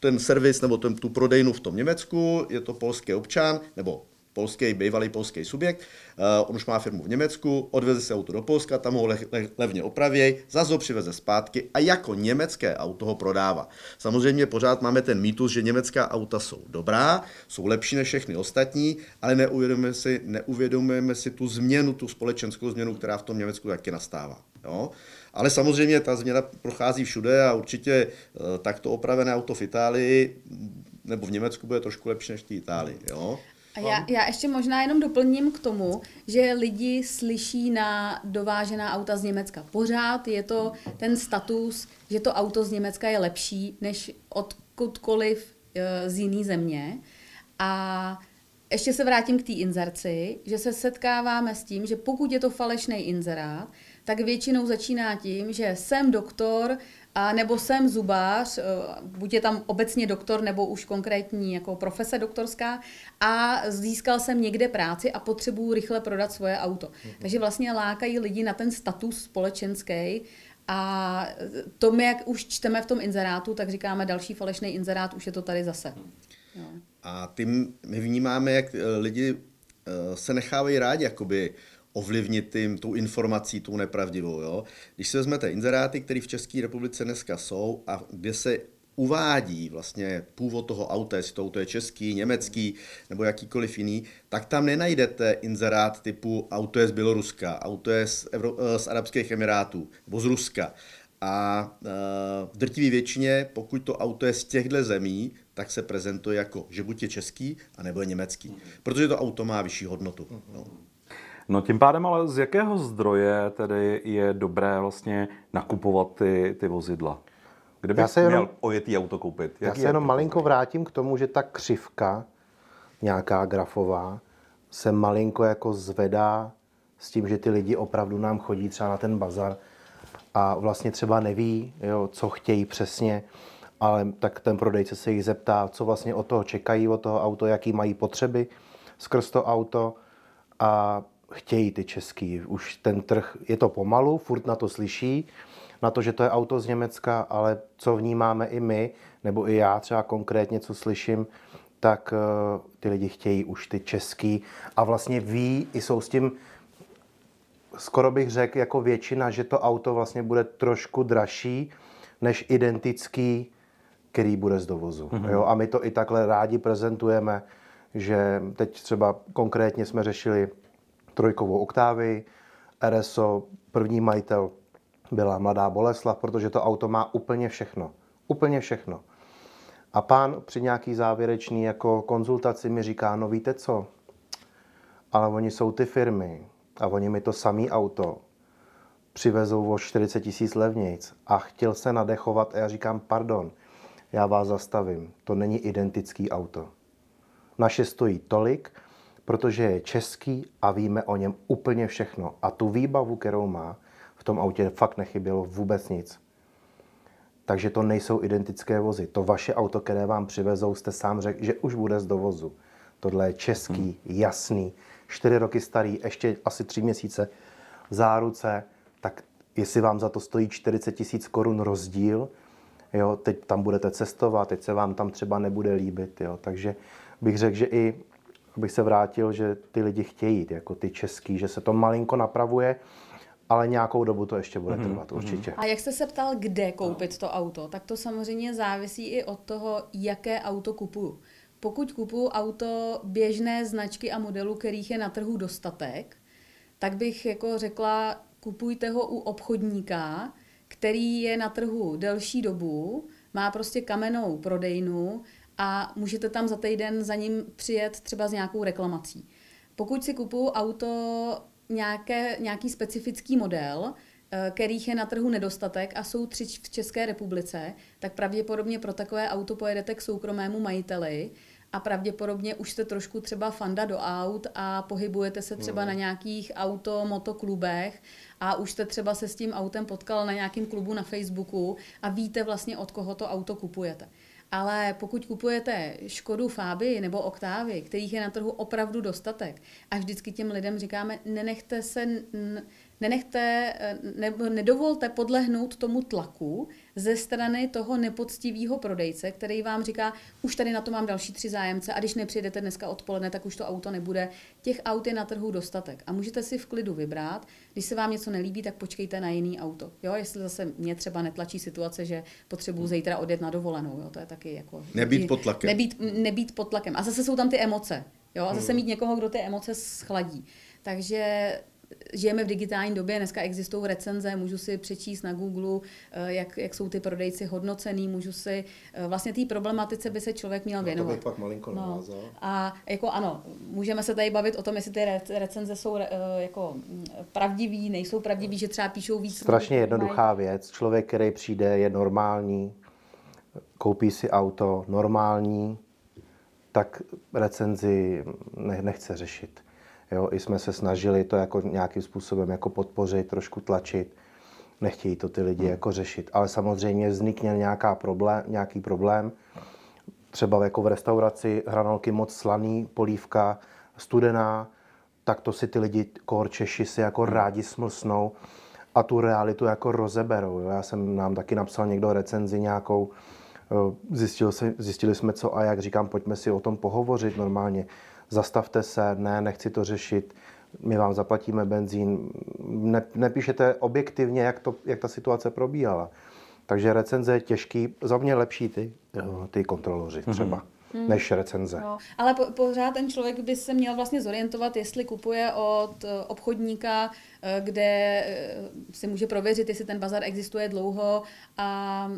ten servis nebo ten, tu prodejnu v tom Německu, je to polský občan, nebo polský, bývalý polský subjekt, on už má firmu v Německu, odveze si auto do Polska, tam ho levně opravěj, zase ho přiveze zpátky a jako německé auto ho prodává. Samozřejmě pořád máme ten mýtus, že německá auta jsou dobrá, jsou lepší než všechny ostatní, ale neuvědomujeme si, neuvědomujeme si tu změnu, tu společenskou změnu, která v tom Německu taky nastává. Jo? Ale samozřejmě ta změna prochází všude a určitě takto opravené auto v Itálii nebo v Německu bude trošku lepší než v Itálii. Jo? A já, já ještě možná jenom doplním k tomu, že lidi slyší na dovážená auta z Německa. Pořád je to ten status, že to auto z Německa je lepší než odkudkoliv z jiné země. A ještě se vrátím k té inzerci, že se setkáváme s tím, že pokud je to falešný inzerát, tak většinou začíná tím, že jsem doktor a nebo jsem zubář, buď je tam obecně doktor nebo už konkrétní jako profese doktorská, a získal jsem někde práci a potřebuji rychle prodat svoje auto. Mhm. Takže vlastně lákají lidi na ten status společenský a to my, jak už čteme v tom inzerátu, tak říkáme další falešný inzerát, už je to tady zase. Jo. A tím my vnímáme, jak lidi se nechávají rádi jakoby ovlivnit tím, tou informací, tou nepravdivou. Jo? Když si vezmete inzeráty, které v České republice dneska jsou a kde se uvádí vlastně původ toho auta, jestli to auto je český, německý nebo jakýkoliv jiný, tak tam nenajdete inzerát typu auto je z Běloruska, auto je z, Evro- z Arabských Emirátů nebo z Ruska. A v drtivé většině, pokud to auto je z těchto zemí, tak se prezentuje jako, že buď je český, anebo je německý. Protože to auto má vyšší hodnotu. No. No tím pádem, ale z jakého zdroje tedy je dobré vlastně nakupovat ty, ty vozidla? Kde bych měl jenom ojetý auto koupit? Jaký já se jenom malinko koupit? Vrátím k tomu, že ta křivka nějaká grafová se malinko jako zvedá s tím, že ty lidi opravdu nám chodí třeba na ten bazar a vlastně třeba neví, jo, co chtějí přesně, ale tak ten prodejce se jich zeptá, co vlastně od toho čekají, od toho auto, jaký mají potřeby skrz to auto a chtějí ty český. Už ten trh, je to pomalu, furt na to slyší, na to, že to je auto z Německa, ale co vnímáme i my, nebo i já třeba konkrétně, co slyším, tak uh, ty lidi chtějí už ty český a vlastně ví, i jsou s tím, skoro bych řekl, jako většina, že to auto vlastně bude trošku dražší než identický, který bude z dovozu. Mm-hmm. Jo? A my to i takhle rádi prezentujeme, že teď třeba konkrétně jsme řešili trojkovou Octavii, R S O, první majitel byla mladá Boleslav, protože to auto má úplně všechno. Úplně všechno. A pán při nějaký závěrečný jako konzultaci mi říká, no víte co, ale oni jsou ty firmy a oni mi to samý auto přivezou o čtyřicet tisíc levnějc a chtěl se nadechovat a já říkám, pardon, já vás zastavím, to není identický auto. Naše stojí tolik, protože je český a víme o něm úplně všechno. A tu výbavu, kterou má, v tom autě fakt nechybělo vůbec nic. Takže to nejsou identické vozy. To vaše auto, které vám přivezou, jste sám řekl, že už bude z dovozu. Tohle je český, jasný, čtyři roky starý, ještě asi tři měsíce záruce, tak jestli vám za to stojí čtyřicet tisíc korun rozdíl, jo, teď tam budete cestovat, teď se vám tam třeba nebude líbit. Jo. Takže bych řekl, že i abych se vrátil, že ty lidi chtějí, jako ty český, že se to malinko napravuje, ale nějakou dobu to ještě bude trvat, mm-hmm. určitě. A jak jste se ptal, kde koupit to auto, tak to samozřejmě závisí i od toho, jaké auto kupuju. Pokud kupuju auto běžné značky a modelu, kterých je na trhu dostatek, tak bych jako řekla, kupujte ho u obchodníka, který je na trhu delší dobu, má prostě kamennou prodejnu, a můžete tam za týden za ním přijet třeba s nějakou reklamací. Pokud si kupuju auto nějaké, nějaký specifický model, kterých je na trhu nedostatek a jsou tři v České republice, tak pravděpodobně pro takové auto pojedete k soukromému majiteli a pravděpodobně už jste trošku třeba fanda do aut a pohybujete se třeba na nějakých auto, motoklubech a už jste třeba se s tím autem potkal na nějakém klubu na Facebooku a víte vlastně, od koho to auto kupujete. Ale pokud kupujete Škodu Fabii nebo Octavii, kterých je na trhu opravdu dostatek, a vždycky těm lidem říkáme, nenechte se, nenechte, nebo nedovolte podlehnout tomu tlaku ze strany toho nepoctivého prodejce, který vám říká, už tady na to mám další tři zájemce a když nepřijdete dneska odpoledne, tak už to auto nebude. Těch aut je na trhu dostatek a můžete si v klidu vybrat. Když se vám něco nelíbí, tak počkejte na jiný auto. Jo, jestli zase mě třeba netlačí situace, že potřebuji zítra odjet na dovolenou. Jo, to je taky jako... Nebýt pod tlakem. Nebýt, nebýt pod tlakem. A zase jsou tam ty emoce. Jo, a zase mít někoho, kdo ty emoce schladí. Takže... Žijeme v digitální době, dneska existují recenze, můžu si přečíst na Google, jak, jak jsou ty prodejci hodnocený, můžu si, vlastně té problematice by se člověk měl věnovat. No, to bych pak malinko navázal. No. A jako ano, můžeme se tady bavit o tom, jestli ty recenze jsou jako pravdivý, nejsou pravdivý, že třeba píšou víc. Strašně jednoduchá věc, člověk, který přijde, je normální, koupí si auto normální, tak recenzi nechce řešit. Jo, i jsme se snažili to jako nějakým způsobem jako podpořit, trošku tlačit. Nechtějí to ty lidi hmm. jako řešit. Ale samozřejmě vznikne nějaká problém, nějaký problém. Třeba jako v restauraci hranolky moc slaný, polívka studená, tak to si ty lidi, kor Češi, si jako rádi smlsnou a tu realitu jako rozeberou. Jo. Já jsem nám taky napsal někdo recenzi nějakou, zjistil se, zjistili jsme co a jak, říkám, pojďme si o tom pohovořit normálně. Zastavte se, ne, nechci to řešit, my vám zaplatíme benzín, ne, nepíšete objektivně, jak, to, jak ta situace probíhala. Takže recenze je těžký, za mě lepší ty, ty kontroloři třeba, mm-hmm. než recenze. No, ale po, pořád ten člověk by se měl vlastně zorientovat, jestli kupuje od obchodníka, kde si může prověřit, jestli ten bazar existuje dlouho a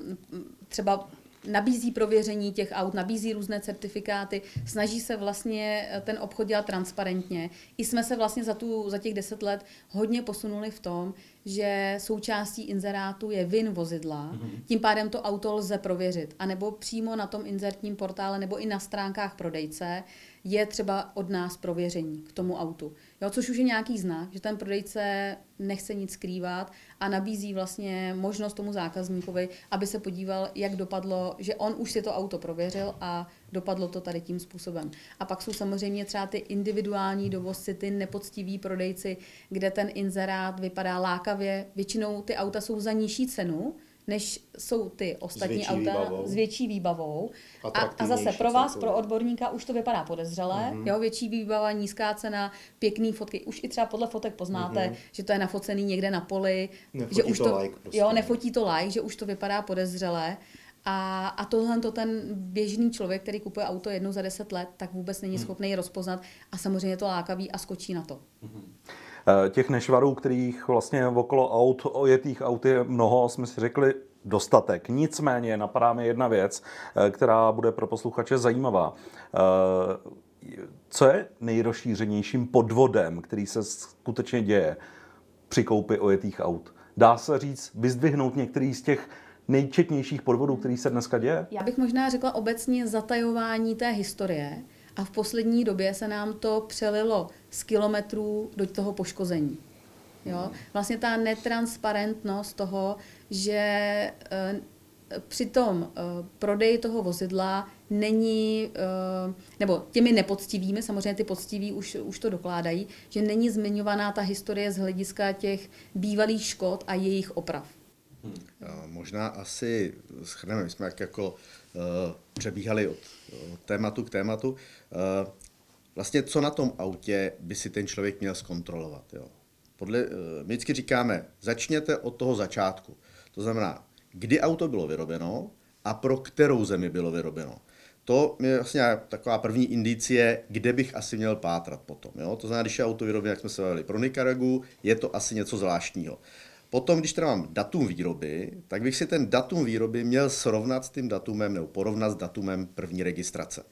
třeba... nabízí prověření těch aut, nabízí různé certifikáty, snaží se vlastně ten obchod dělat transparentně. I jsme se vlastně za, tu, za těch deset let hodně posunuli v tom, že součástí inzerátu je V I N vozidla, tím pádem to auto lze prověřit. A nebo přímo na tom inzertním portále nebo i na stránkách prodejce je třeba od nás prověření k tomu autu. Jo, což už je nějaký znak, že ten prodejce nechce nic skrývat a nabízí vlastně možnost tomu zákazníkovi, aby se podíval, jak dopadlo, že on už si to auto prověřil a dopadlo to tady tím způsobem. A pak jsou samozřejmě třeba ty individuální dovozci, ty nepoctiví prodejci, kde ten inzerát vypadá lákavě. Většinou ty auta jsou za nižší cenu, než jsou ty ostatní s auta výbavou. S větší výbavou. A, a zase pro vás, celkově. Pro odborníka, už to vypadá podezřelé. Mm-hmm. Jo, větší výbava, nízká cena, pěkný fotky. Už i třeba podle fotek poznáte, mm-hmm. že to je nafocený někde na poli. Nefotí že už to, to like. Prostě. Jo, nefotí to like, že už to vypadá podezřelé. A, a tohle to ten běžný člověk, který kupuje auto jednou za deset let, tak vůbec není mm-hmm. schopný rozpoznat. A samozřejmě je to lákavý a skočí na to. Mm-hmm. Těch nešvarů, kterých vlastně okolo aut, ojetých aut je mnoho, jsme si řekli dostatek. Nicméně napadá mi jedna věc, která bude pro posluchače zajímavá. Co je nejrozšířenějším podvodem, který se skutečně děje při koupi ojetých aut? Dá se říct, vyzdvihnout některý z těch nejčetnějších podvodů, který se dneska děje? Já bych možná řekla obecně zatajování té historie. A v poslední době se nám to přelilo z kilometrů do toho poškození. Jo? Vlastně ta netransparentnost toho, že e, při tom e, prodeji toho vozidla není, e, nebo těmi nepoctivými, samozřejmě ty poctiví už, už to dokládají, že není zmiňovaná ta historie z hlediska těch bývalých škod a jejich oprav. Možná asi shrneme, my jsme jak jako uh, přebíhali od uh, tématu k tématu. Uh, vlastně co na tom autě by si ten člověk měl zkontrolovat. Jo? Podle, uh, my vždycky říkáme, začněte od toho začátku. To znamená, kdy auto bylo vyrobeno a pro kterou zemi bylo vyrobeno. To je vlastně taková první indicie, kde bych asi měl pátrat potom. Jo? To znamená, když je auto vyrobeno, jak jsme se bavili, pro Nikaragu, je to asi něco zvláštního. Potom, když teda mám datum výroby, tak bych si ten datum výroby měl srovnat s tím datumem nebo porovnat s datumem první registrace.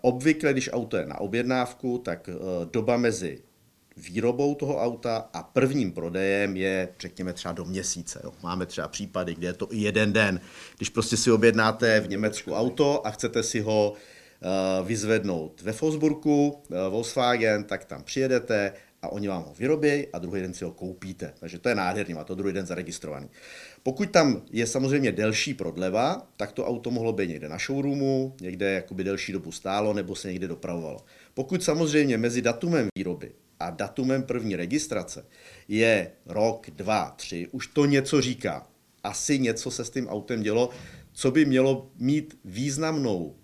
Obvykle, když auto je na objednávku, tak doba mezi výrobou toho auta a prvním prodejem je, řekněme, třeba do měsíce. Jo. Máme třeba případy, kde je to i jeden den. Když prostě si objednáte v Německu auto a chcete si ho vyzvednout ve Wolfsburgu, Volkswagen, tak tam přijedete a oni vám ho vyrobí a druhý den si ho koupíte. Takže to je nádherný, má to druhý den zaregistrovaný. Pokud tam je samozřejmě delší prodleva, tak to auto mohlo být někde na showroomu, někde jakoby delší dobu stálo nebo se někde dopravovalo. Pokud samozřejmě mezi datumem výroby a a datumem první registrace je rok, dva, tři, už to něco říká. Asi něco se s tím autem dělo, co by mělo mít významnou,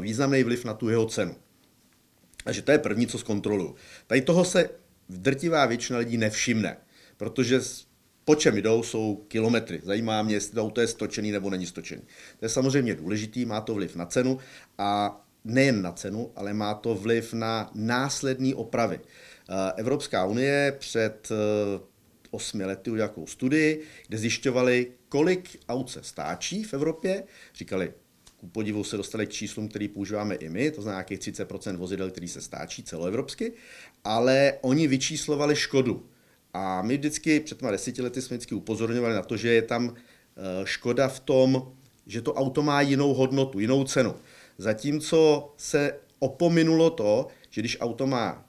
významný vliv na tu jeho cenu. Takže to je první, co zkontroluju. Tady toho se drtivá většina lidí nevšimne, protože po čem jdou, jsou kilometry. Zajímá mě, jestli to auto je stočený nebo není stočený. To je samozřejmě důležitý, má to vliv na cenu a nejen na cenu, ale má to vliv na následné opravy. Evropská unie před osmi lety udělala takovou studii, kde zjišťovali, kolik aut se stáčí v Evropě. Říkali, ku podivu se dostali k číslům, který používáme i my, to znamená nějakých třicet procent vozidel, který se stáčí celoevropsky, ale oni vyčíslovali škodu. A my vždycky, před těma deseti lety jsme vždycky upozorňovali na to, že je tam škoda v tom, že to auto má jinou hodnotu, jinou cenu. Zatímco se opominulo to, že když auto má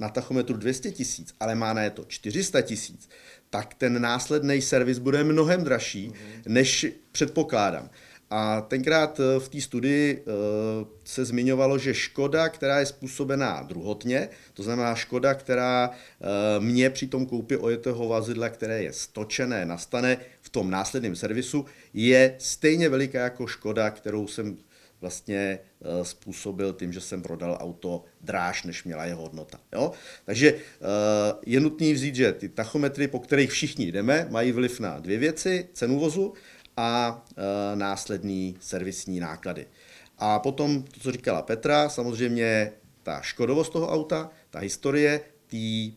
na tachometru dvě stě tisíc, ale má na je to čtyři sta tisíc, tak ten následný servis bude mnohem dražší, mm-hmm. než předpokládám. A tenkrát v té studii se zmiňovalo, že škoda, která je způsobená druhotně, to znamená škoda, která mě při tom koupi ojetého vozidla, které je stočené, nastane v tom následném servisu, je stejně veliká jako škoda, kterou jsem vlastně způsobil tím, že jsem prodal auto dráž, než měla jeho hodnota. Jo? Takže je nutné vzít, že ty tachometry, po kterých všichni jdeme, mají vliv na dvě věci, cenu vozu a následný servisní náklady. A potom to, co říkala Petra, samozřejmě ta škodovost toho auta, ta historie, tý,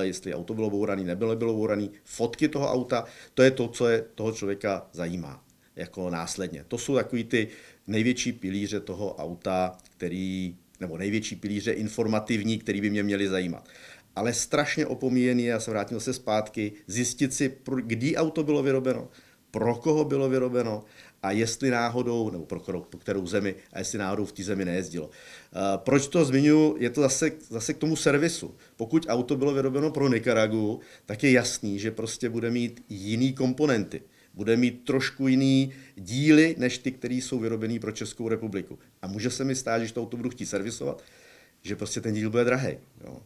jestli auto bylo bouraný, nebylo bylo bouraný, fotky toho auta, to je to, co je, toho člověka zajímá jako následně. To jsou takový ty největší pilíře toho auta, který, nebo největší pilíře informativní, který by mě měly zajímat. Ale strašně opomíjený je, já se vrátím se zpátky, zjistit si, kdy auto bylo vyrobeno, pro koho bylo vyrobeno a jestli náhodou, nebo pro kterou, pro kterou zemi, a jestli náhodou v té zemi nejezdilo. Proč to zmiňuji? Je to zase, zase k tomu servisu. Pokud auto bylo vyrobeno pro Nikaragu, tak je jasný, že prostě bude mít jiný komponenty. Bude mít trošku jiný díly, než ty, které jsou vyrobený pro Českou republiku. A může se mi stát, že to auto budu chtít servisovat, že prostě ten díl bude drahej. Jo.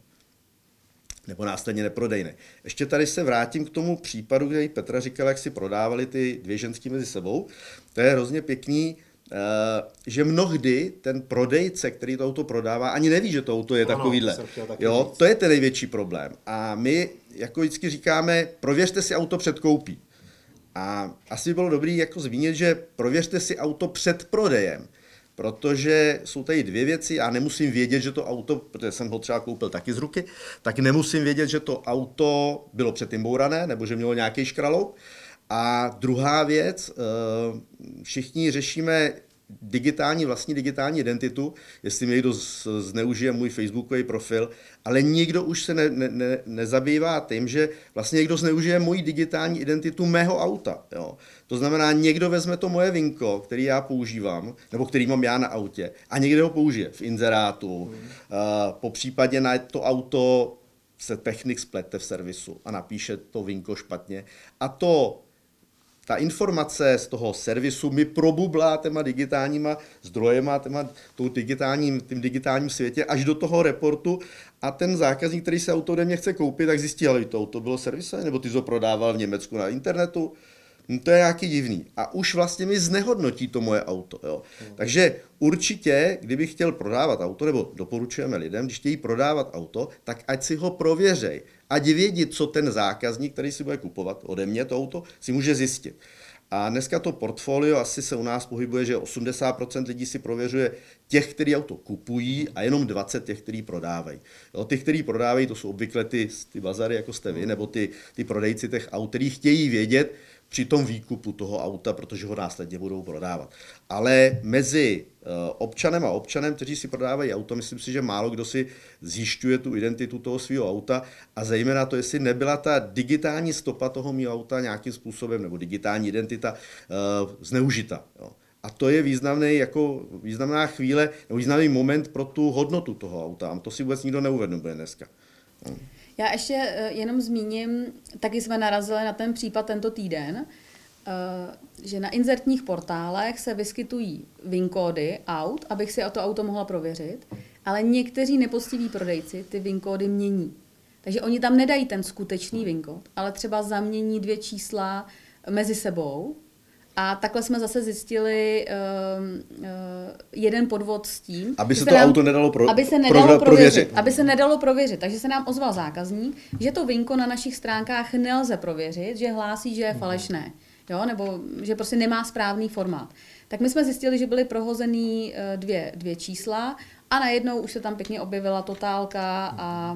Nebo následně neprodejný. Ještě tady se vrátím k tomu případu, kde Petra říkala, jak si prodávali ty dvě ženský mezi sebou. To je hrozně pěkný, že mnohdy ten prodejce, který to auto prodává, ani neví, že to auto je ano, takovýhle. Jo, to je ten největší problém. A my, jako vždycky říkáme, prověřte si auto před koupí. A asi by bylo dobré jako zmínit, že prověřte si auto před prodejem, protože jsou tady dvě věci a nemusím vědět, že to auto, protože jsem ho třeba koupil taky z ruky, tak nemusím vědět, že to auto bylo předtím bourané nebo že mělo nějaký škraloup. A druhá věc, všichni řešíme digitální, vlastní digitální identitu, jestli někdo zneužije můj facebookový profil, ale nikdo už se ne, ne, nezabývá tím, že vlastně někdo zneužije moji digitální identitu mého auta. Jo. To znamená, někdo vezme to moje vinko, který já používám, nebo který mám já na autě, a někdo ho použije v inzerátu, hmm. uh, po případě na to auto se technik splete v servisu a napíše to vinko špatně. A to ta informace z toho servisu mi probublá těma digitálníma zdrojema, těma digitálním, tím digitálním světě až do toho reportu a ten zákazník, který se auto ode mě chce koupit, tak zjistí, ale to auto bylo servisové, nebo ty to prodával v Německu na internetu, no to je nějaký divný. A už vlastně mi znehodnotí to moje auto. Jo. Hmm. Takže určitě, kdybych chtěl prodávat auto, nebo doporučujeme lidem, když chtějí prodávat auto, tak ať si ho prověřej. Ať vědí, co ten zákazník, který si bude kupovat ode mě to auto, si může zjistit. A dneska to portfolio asi se u nás pohybuje, že osmdesát procent lidí si prověřuje těch, kteří auto kupují a jenom dvacet procent těch, kteří prodávají. Jo, ty, kteří prodávají, to jsou obvykle ty, ty bazary, jako jste vy, nebo ty, ty prodejci těch aut, který chtějí vědět při tom výkupu toho auta, protože ho následně budou prodávat. Ale mezi občanem a občanem, kteří si prodávají auto, myslím si, že málo kdo si zjišťuje tu identitu toho svého auta a zejména to, jestli nebyla ta digitální stopa toho mého auta nějakým způsobem, nebo digitální identita, zneužita. Jo. A to je významný, jako významná chvíle, nebo významný moment pro tu hodnotu toho auta. A to si vůbec nikdo neuvědomuje dneska. Jo. Já ještě jenom zmíním, taky jsme narazili na ten případ tento týden, že na inzertních portálech se vyskytují V I N kódy aut, abych si o to auto mohla prověřit. Ale někteří nepoctiví prodejci ty V I N kódy mění. Takže oni tam nedají ten skutečný V I N kód, ale třeba zamění dvě čísla mezi sebou. A takhle jsme zase zjistili uh, uh, jeden podvod s tím, aby se to nám, auto nedalo, pro, aby se nedalo pro, prověřit, prověřit. Aby se nedalo prověřit. Takže se nám ozval zákazník, že to vinko na našich stránkách nelze prověřit, že hlásí, že je falešné, jo? Nebo že prostě nemá správný formát. Tak my jsme zjistili, že byly prohozený dvě, dvě čísla a najednou už se tam pěkně objevila totálka a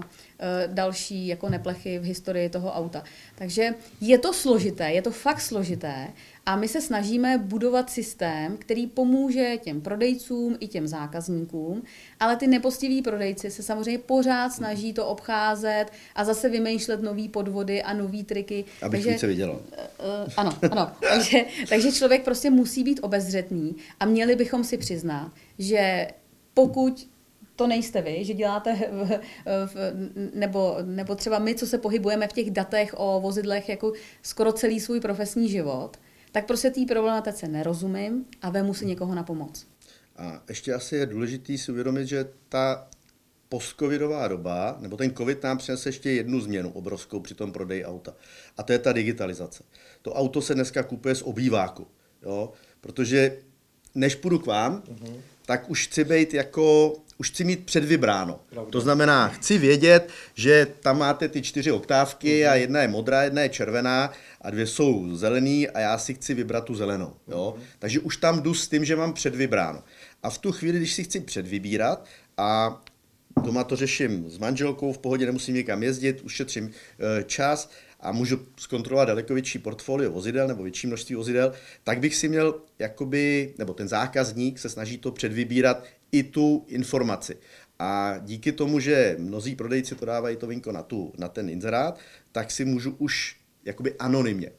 další jako neplechy v historii toho auta. Takže je to složité, je to fakt složité a my se snažíme budovat systém, který pomůže těm prodejcům i těm zákazníkům, ale ty nepoctiví prodejci se samozřejmě pořád snaží to obcházet a zase vymýšlet nový podvody a nový triky. Abych takže, více viděla. Ano, ano. takže, takže člověk prostě musí být obezřetný a měli bychom si přiznat, že pokud to nejste vy, že děláte, v, v, nebo, nebo třeba my, co se pohybujeme v těch datech o vozidlech jako skoro celý svůj profesní život, tak prostě té problematice nerozumím a vemu si někoho na pomoc. A ještě asi je důležité si uvědomit, že ta postcovidová doba, nebo ten covid nám přinese ještě jednu změnu obrovskou při tom prodeji auta. A to je ta digitalizace. To auto se dneska kupuje z obýváku, jo? Protože než půjdu k vám, uh-huh. tak už chci být jako... Už chci mít předvybráno. Pravda. To znamená, chci vědět, že tam máte ty čtyři oktávky uh-huh. a jedna je modrá, jedna je červená a dvě jsou zelený a já si chci vybrat tu zelenou. Jo? Uh-huh. Takže už tam jdu s tím, že mám předvybráno. A v tu chvíli, když si chci předvybírat a doma to řeším s manželkou, v pohodě nemusím nikam jezdit, ušetřím e, čas a můžu zkontrolovat daleko větší portfolio vozidel nebo větší množství vozidel, tak bych si měl, jakoby, nebo ten zákazník se snaží to předvybírat i tu informaci. A díky tomu, že mnozí prodejci to dávají to vinko na, tu, na ten inzerát, tak si můžu už jakoby anonymně,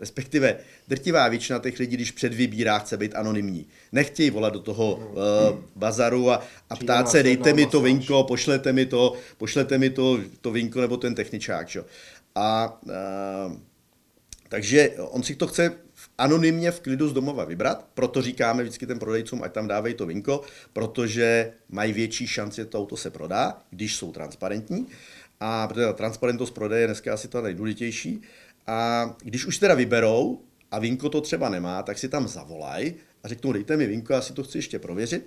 respektive drtivá většina těch lidí, když předvybírá, chce být anonymní. Nechtějí volat do toho hmm. uh, bazaru a, a ptát se, dejte mi to vinko, pošlete mi to, pošlete mi to, to vinko nebo ten techničák. Čo? A uh, takže on si to chce anonymně v klidu z domova vybrat, proto říkáme vždycky těm prodejcům, ať tam dávají to vinko, protože mají větší šanci, že to auto se prodá, když jsou transparentní. A protože ta transparentnost prodeje je dneska asi ta nejdůležitější. A když už teda vyberou a vinko to třeba nemá, tak si tam zavolají a řeknou, dejte mi vinko, já si to chci ještě prověřit.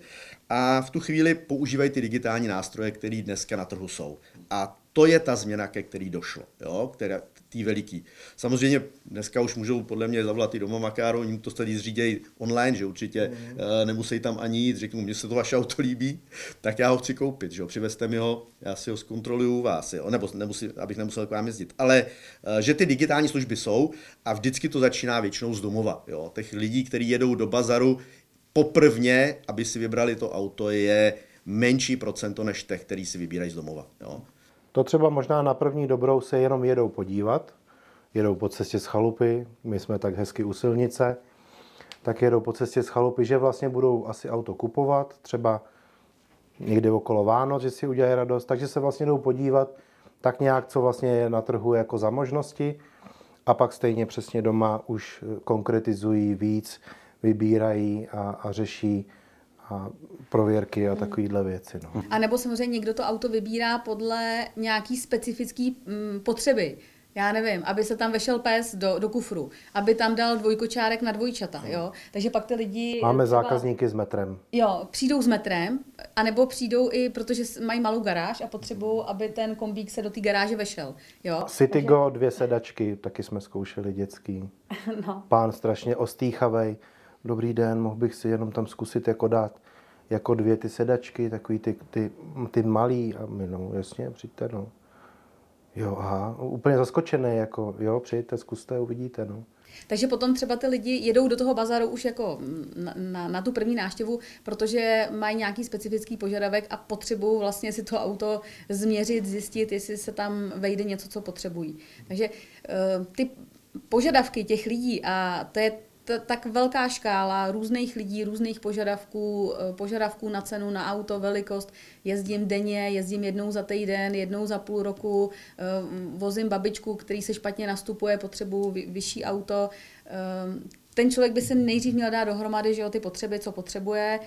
A v tu chvíli používají ty digitální nástroje, které dneska na trhu jsou. A to je ta změna, ke který došlo, jo? Která, tý veliký. Samozřejmě dneska už můžou podle mě zavolat i do Mamakáru, oni to tady zřídějí online, že určitě mm. e, nemusí tam ani jít, řeknu, mně se to vaše auto líbí, tak já ho chci koupit, že jo, přivezte mi ho, já si ho zkontroluju vás, jo? Nebo nemusí, abych nemusel k vám jezdit. Ale e, že ty digitální služby jsou a vždycky to začíná většinou z domova, jo, těch lidí, kteří jedou do bazaru poprvně, aby si vybrali to auto, je menší procento než těch, který si vybírají z domova, jo. To třeba možná na první dobrou se jenom jedou podívat, jedou po cestě z chalupy, my jsme tak hezky u silnice, tak jedou po cestě z chalupy, že vlastně budou asi auto kupovat, třeba někdy okolo Vánoc, že si udělají radost, takže se vlastně jdou podívat tak nějak, co vlastně je na trhu jako za možnosti a pak stejně přesně doma už konkretizují víc, vybírají a, a řeší a prověrky a takovýhle věci. No. A nebo samozřejmě někdo to auto vybírá podle nějaký specifický mm, potřeby. Já nevím, aby se tam vešel pes do, do kufru, aby tam dal dvojkočárek na dvojčata, jo. Takže pak ty lidi... Máme třeba, zákazníky s metrem. Jo, přijdou s metrem, anebo přijdou i, protože mají malou garáž a potřebují, aby ten kombík se do té garáže vešel, jo. Citygo, dvě sedačky, taky jsme zkoušeli dětský. No. Pán strašně ostýchavej. Dobrý den, mohl bych si jenom tam zkusit jako dát jako dvě ty sedačky, takový ty, ty, ty malý. A my, no, jasně, přijďte, no. Jo, aha, úplně zaskočený, jako, jo, přijďte, zkuste, uvidíte, no. Takže potom třeba ty lidi jedou do toho bazaru už jako na, na, na tu první návštěvu, protože mají nějaký specifický požadavek a potřebují vlastně si to auto změřit, zjistit, jestli se tam vejde něco, co potřebují. Takže ty požadavky těch lidí a to je tak velká škála různých lidí, různých požadavků, požadavků na cenu, na auto, velikost. Jezdím denně, jezdím jednou za týden, jednou za půl roku, vozím babičku, který se špatně nastupuje, potřebuju vyšší auto. Ten člověk by se nejdřív měl dát dohromady, že jo, ty potřeby, co potřebuje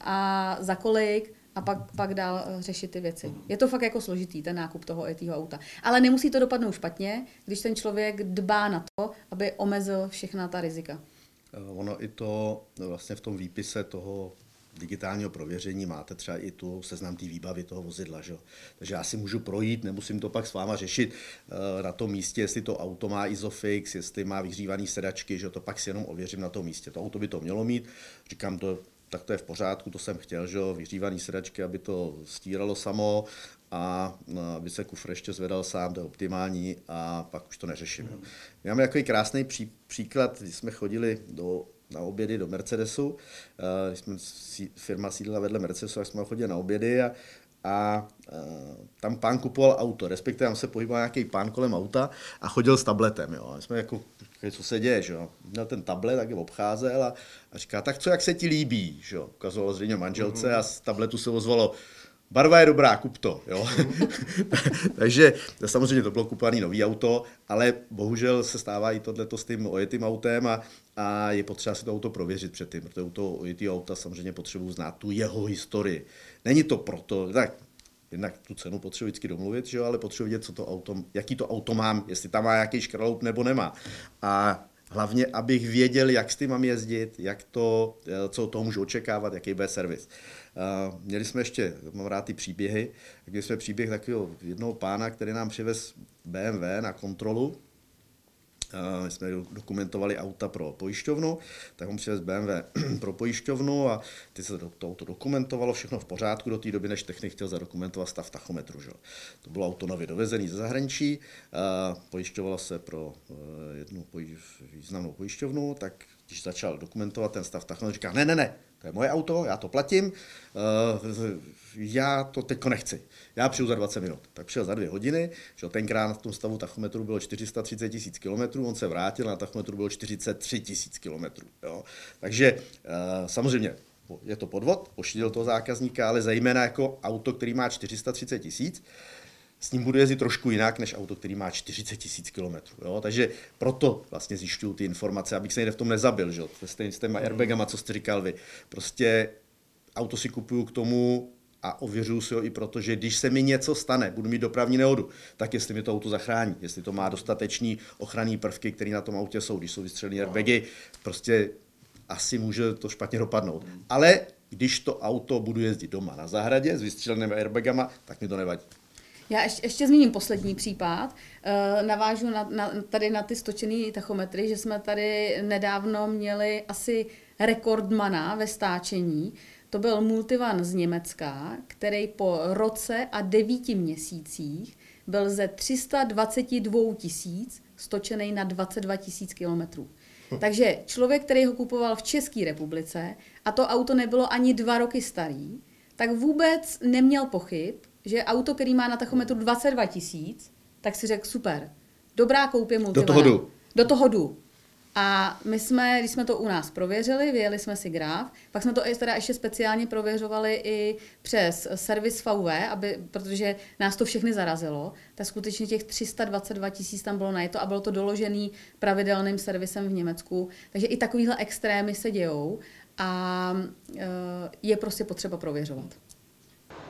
a za kolik a pak, pak dál řešit ty věci. Je to fakt jako složitý, ten nákup toho etýho auta. Ale nemusí to dopadnout špatně, když ten člověk dbá na to, aby omezil všechna ta rizika. Ono i to vlastně v tom výpise toho digitálního prověření máte třeba i tu seznam té výbavy toho vozidla. Že? Takže já si můžu projít, nemusím to pak s váma řešit na tom místě, jestli to auto má Isofix, jestli má vyhřívaný sedačky, že to pak si jenom ověřím na tom místě. To auto by to mělo mít, říkám to, tak to je v pořádku, to jsem chtěl, že jo, vyhřívaný sedačky, aby to stíralo samo a aby se kufr ještě zvedal sám, to je optimální a pak už to neřeším. Jo. My máme takový krásný pří, příklad, když jsme chodili do na obědy do Mercedesu, když jsme firma sídlila vedle Mercedesu, tak jsme chodili na obědy a, a tam pán kupoval auto, respektive tam se pohyboval nějaký pán kolem auta a chodil s tabletem, jo. My jsme jako, co se děje, že jo. Měl ten tablet, tak je obcházel a, a říká, tak co, jak se ti líbí, že jo. Ukazoval zřejmě manželce mm-hmm. a z tabletu se ozvalo, barva je dobrá, kup to, jo. Takže samozřejmě to bylo kupovaný nový auto, ale bohužel se stává i tohleto s tím ojetým autem a, a je potřeba si to auto prověřit předtím, protože u toho ojetého auta samozřejmě potřebuji znát tu jeho historii. Není to proto, tak jednak tu cenu potřebuji vždycky domluvit, že jo, ale potřebuji vidět, co to auto, jaký to auto mám, jestli tam má nějaký škraloup nebo nemá. A hlavně, abych věděl, jak s tím mám jezdit, jak to, co od toho můžu očekávat, jaký bude servis. Uh, měli jsme ještě, mám rád ty příběhy, měli jsme příběh takového jednoho pána, který nám přivez bé em vé na kontrolu. Uh, my jsme dokumentovali auta pro pojišťovnu, tak on přivez bé em vé pro pojišťovnu a ty se to auto dokumentovalo, všechno v pořádku do té doby, než technik chtěl zadokumentovat stav tachometru. Že? To bylo auto nově dovezené ze zahraničí, uh, pojišťovalo se pro uh, jednu poj- významnou pojišťovnu, tak když začal dokumentovat ten stav tachometru, říká, ne, ne, ne, to je moje auto, já to platím, uh, já to teďko nechci. Já přijdu za dvacet minut. Tak přijel za dvě hodiny, že tenkrát v tom stavu tachometru bylo čtyři sta třicet tisíc kilometrů, on se vrátil, na tachometru bylo čtyřicet tři tisíc kilometrů. Takže uh, samozřejmě je to podvod, pošidil toho zákazníka, ale zejména jako auto, který má čtyři sta třicet tisíc, s ním budu jezdit trošku jinak, než auto, který má čtyřicet tisíc kilometrů. Takže proto vlastně zjišťuju ty informace, abych se někde v tom nezabil, že? S těma airbagama, co jste říkal vy. Prostě auto si kupuju k tomu a ověřuju si ho i proto, že když se mi něco stane, budu mít dopravní nehodu, tak jestli mi to auto zachrání, jestli to má dostatečný ochranný prvky, které na tom autě jsou, když jsou vystřelené airbagy, prostě asi může to špatně dopadnout. Ale když to auto budu jezdit doma na zahradě s vystřelenými airbagama, tak mi to nevadí. Já ještě, ještě zmíním poslední případ. Navážu na, na, tady na ty stočený tachometry, že jsme tady nedávno měli asi rekordmana ve stáčení. To byl Multivan z Německa, který po roce a devíti měsících byl ze tři sta dvacet dva tisíc stočený na dvacet dva tisíc kilometrů. Takže člověk, který ho kupoval v České republice a to auto nebylo ani dva roky starý, tak vůbec neměl pochyb, že auto, který má na tachometru dvacet dva tisíc, tak si řekl super, dobrá koupě Multivana. Do toho jdu. Do toho jdu. A my jsme, když jsme to u nás prověřili, vyjeli jsme si graf, pak jsme to teda ještě speciálně prověřovali i přes servis V V, aby, protože nás to všechny zarazilo, tak skutečně těch tři sta dvacet dva tisíc tam bylo najeto a bylo to doložený pravidelným servisem v Německu. Takže i takovýhle extrémy se dějou a je prostě potřeba prověřovat.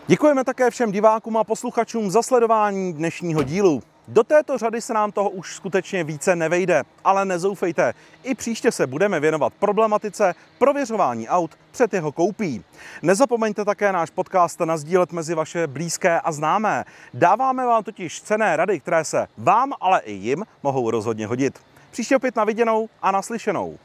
Děkujeme také všem divákům a posluchačům za sledování dnešního dílu. Do této řady se nám toho už skutečně více nevejde, ale nezoufejte. I příště se budeme věnovat problematice prověřování aut před jeho koupí. Nezapomeňte také náš podcast nasdílet mezi vaše blízké a známé. Dáváme vám totiž cenné rady, které se vám, ale i jim mohou rozhodně hodit. Příště opět na viděnou a naslyšenou.